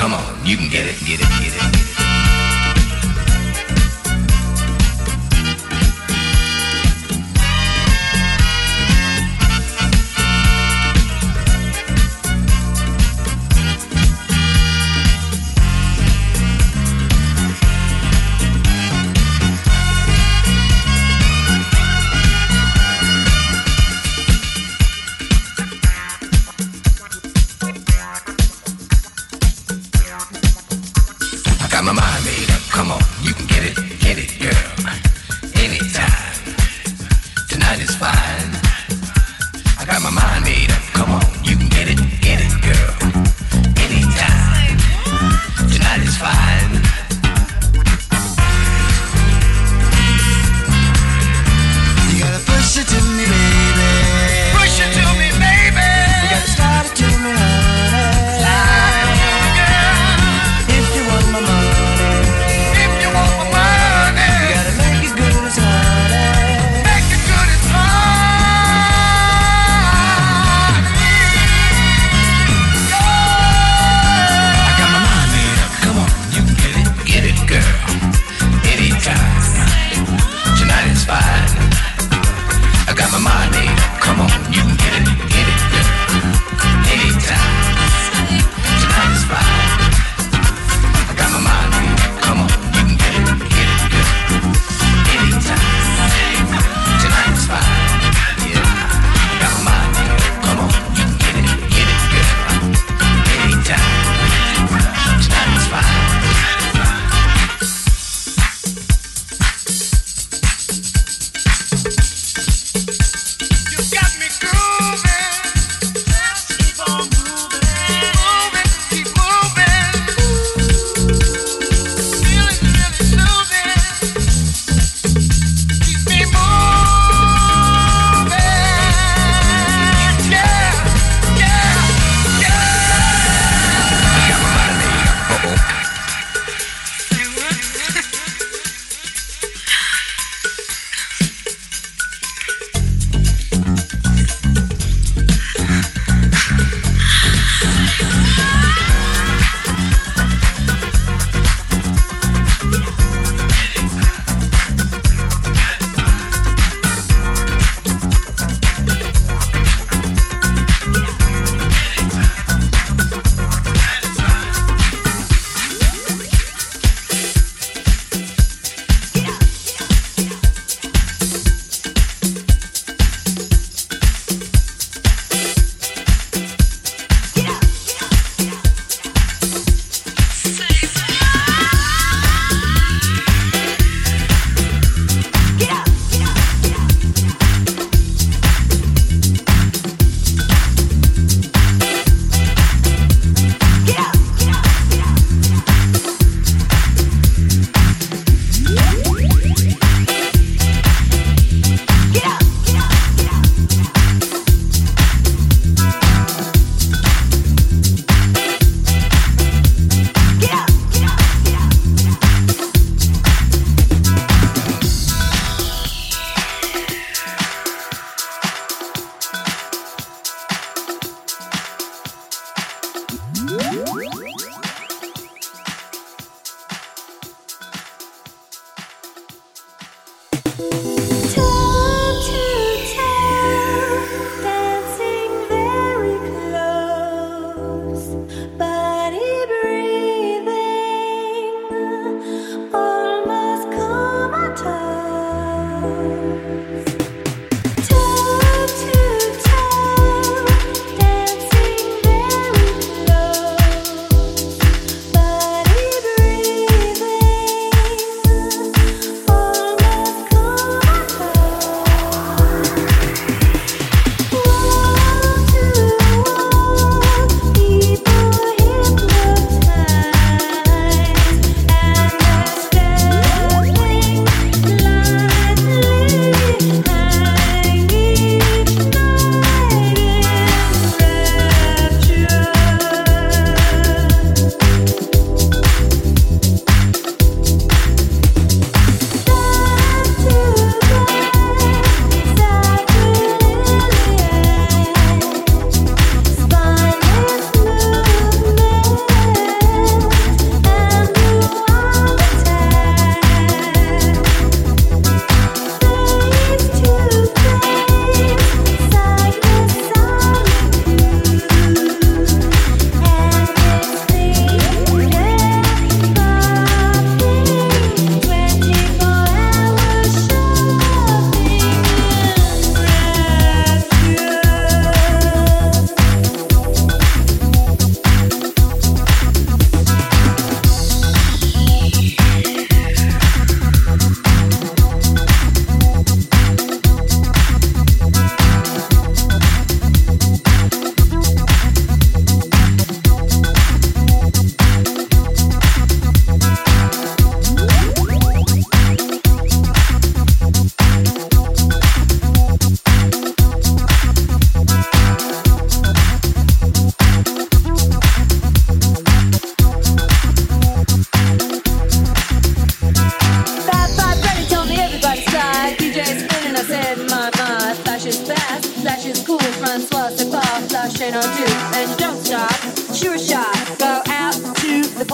Come on, you can get it, get it, get it. Got my mind made up, come on, you can get it, get it, girl, anytime, tonight is fine. I got my mind made up, come on, you can get it, get it, girl, anytime, tonight is fine. You gotta push it to me, baby, push it to me, baby, you gotta slide it to me, honey, slide it to me, girl, if you want my money.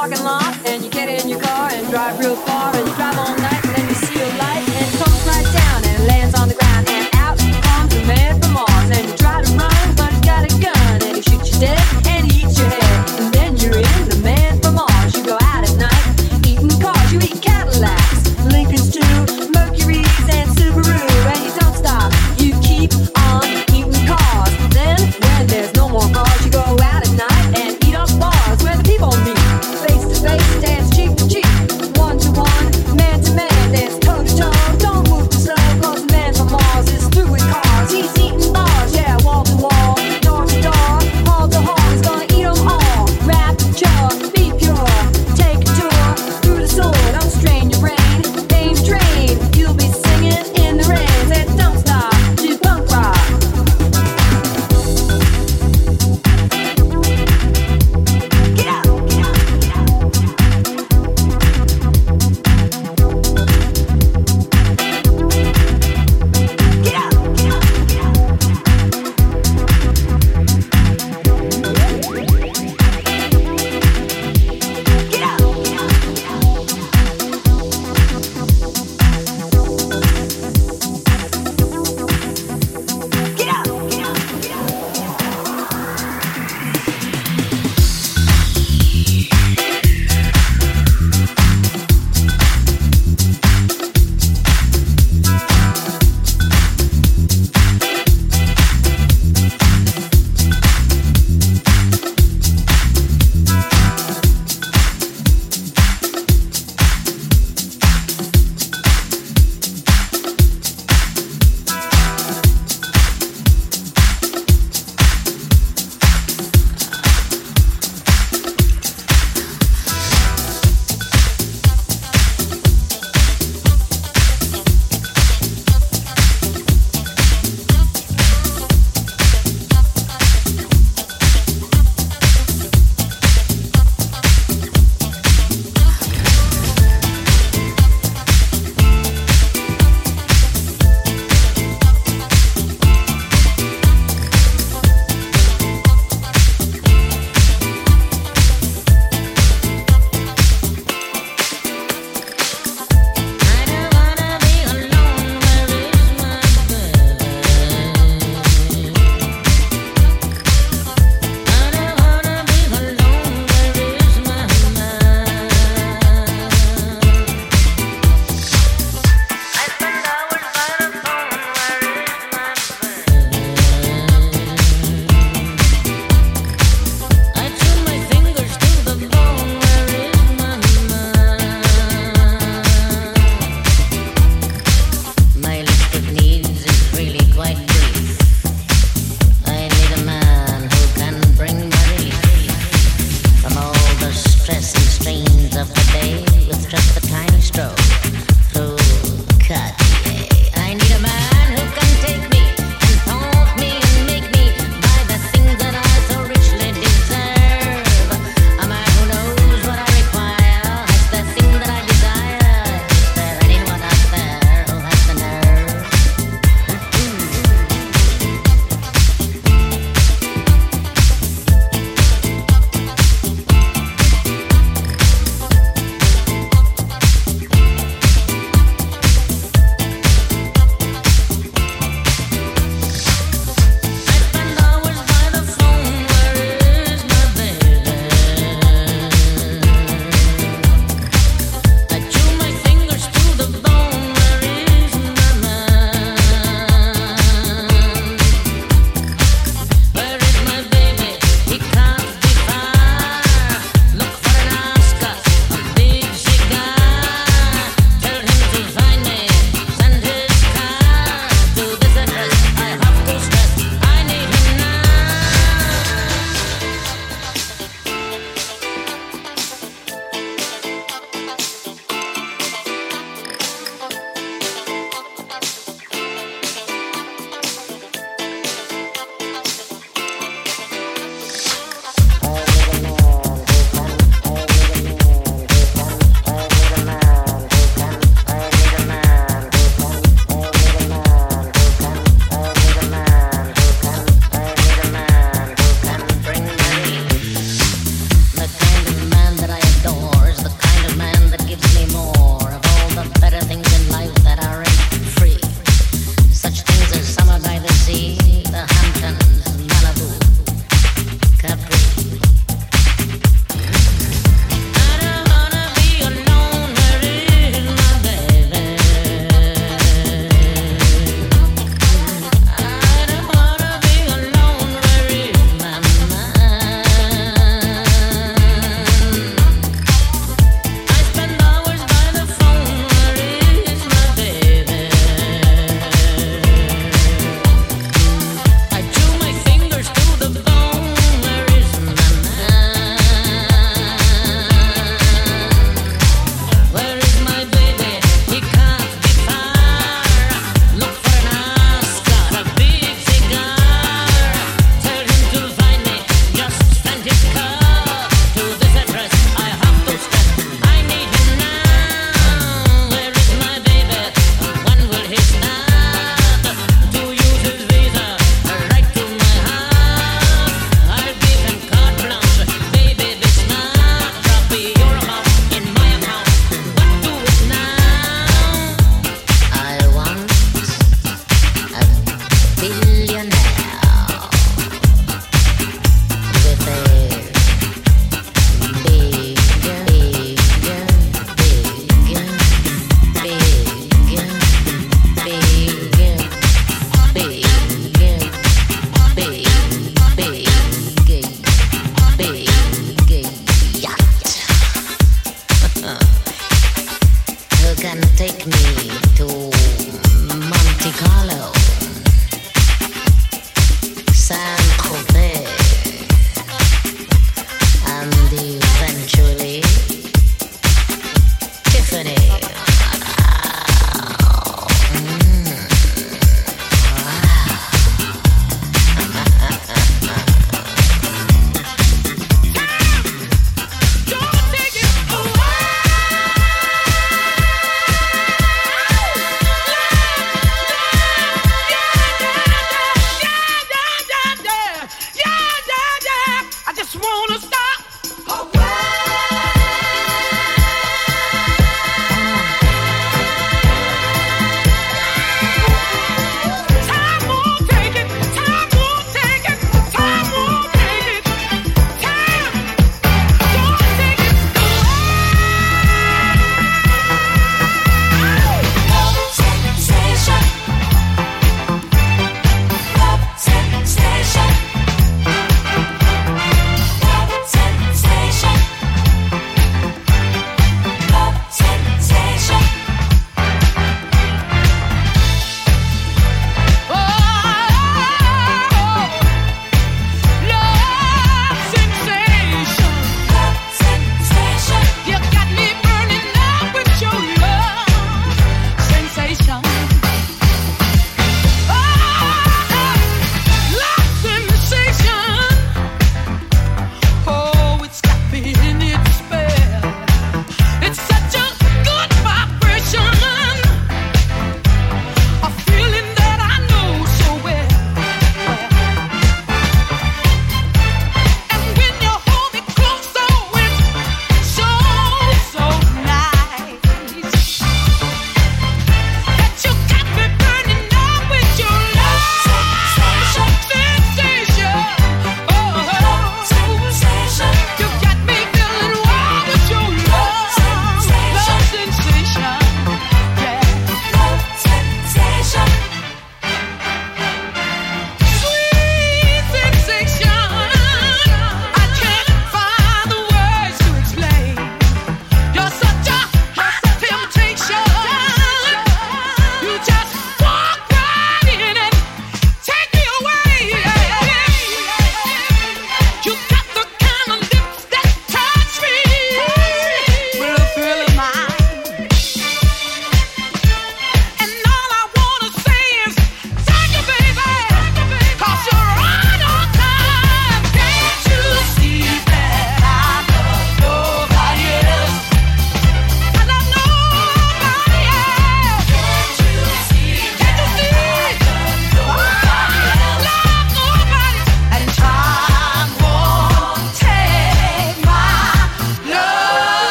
parking lot and you get in your car and drive real far and you drive all night and then you see a light and it comes right down and lands on the ground and out comes a man from Mars and you try to run but he's got a gun and he shoots you dead and he eats your head and then you're in the man from Mars. You go out at night eating cars, you eat Cadillacs, Lincolns too, Mercuries and Subaru and you don't stop, you keep on eating cars. Then when there's no more cars you go out at night and eat up bars where the people meet. Face to face, dance cheek to cheek, one to one.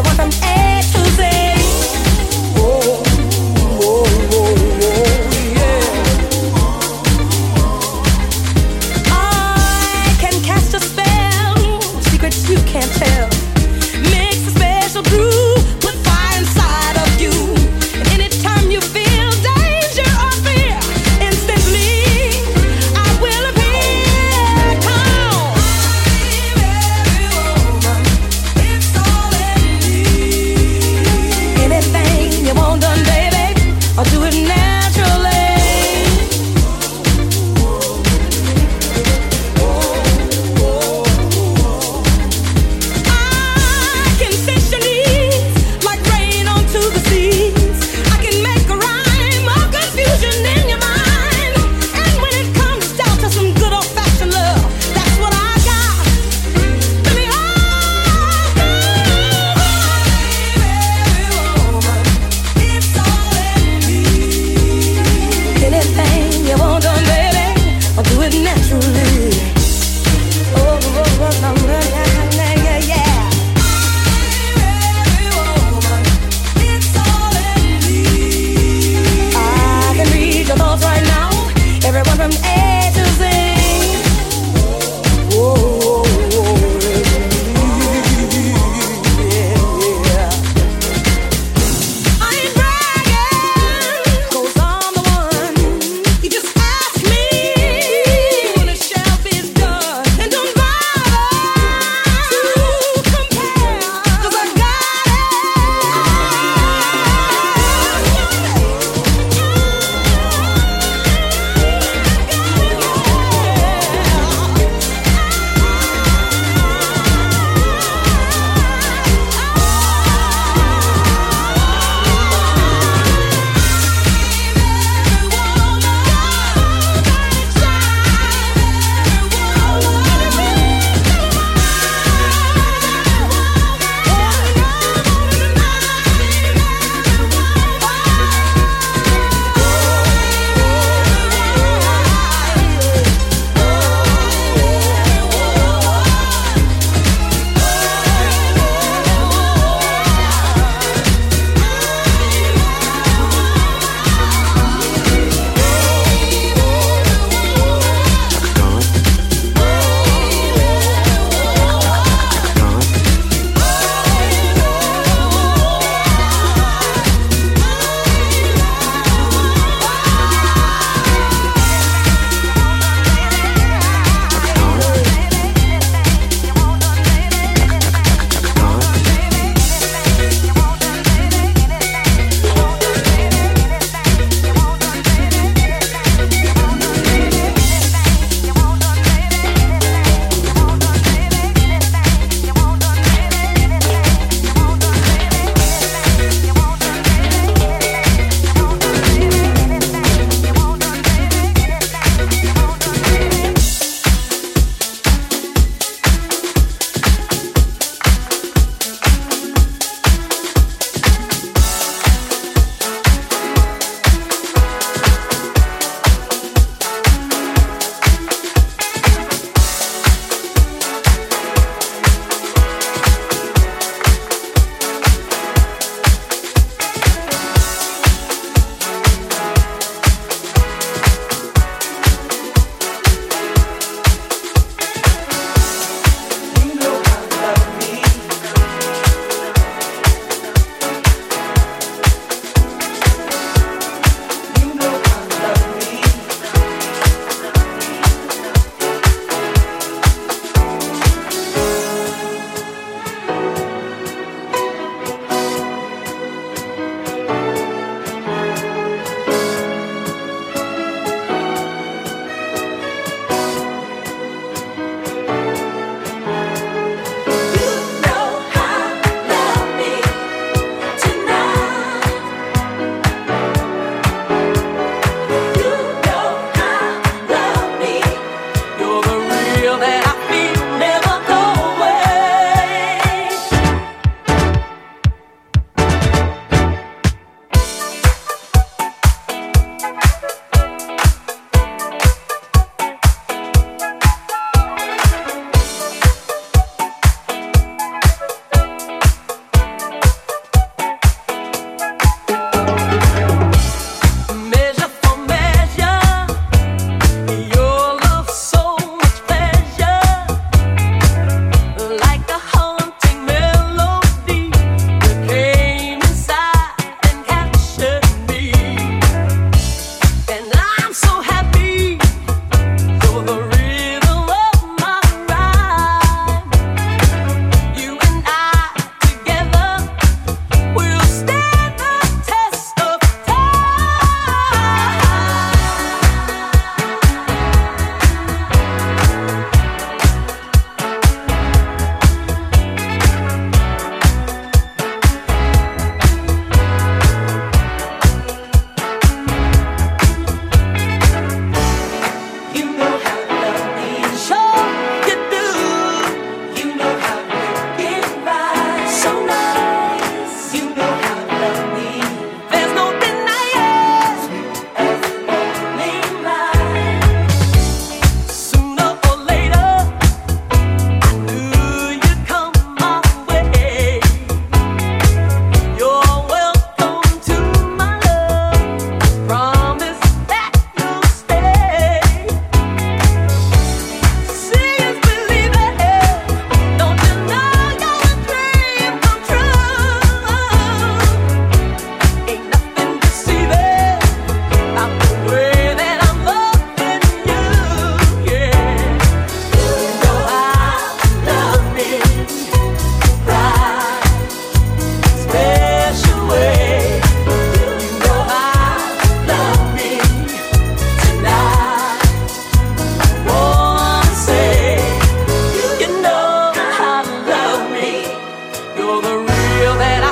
I want from A to Z. Oh, oh, oh, oh, yeah. I can cast a spell, secrets you can't tell. Mix a special brew with fire inside of you. And anytime you feel danger or fear, instantly I will appear. Come on. I'm every woman. It's all that you need. for the real that I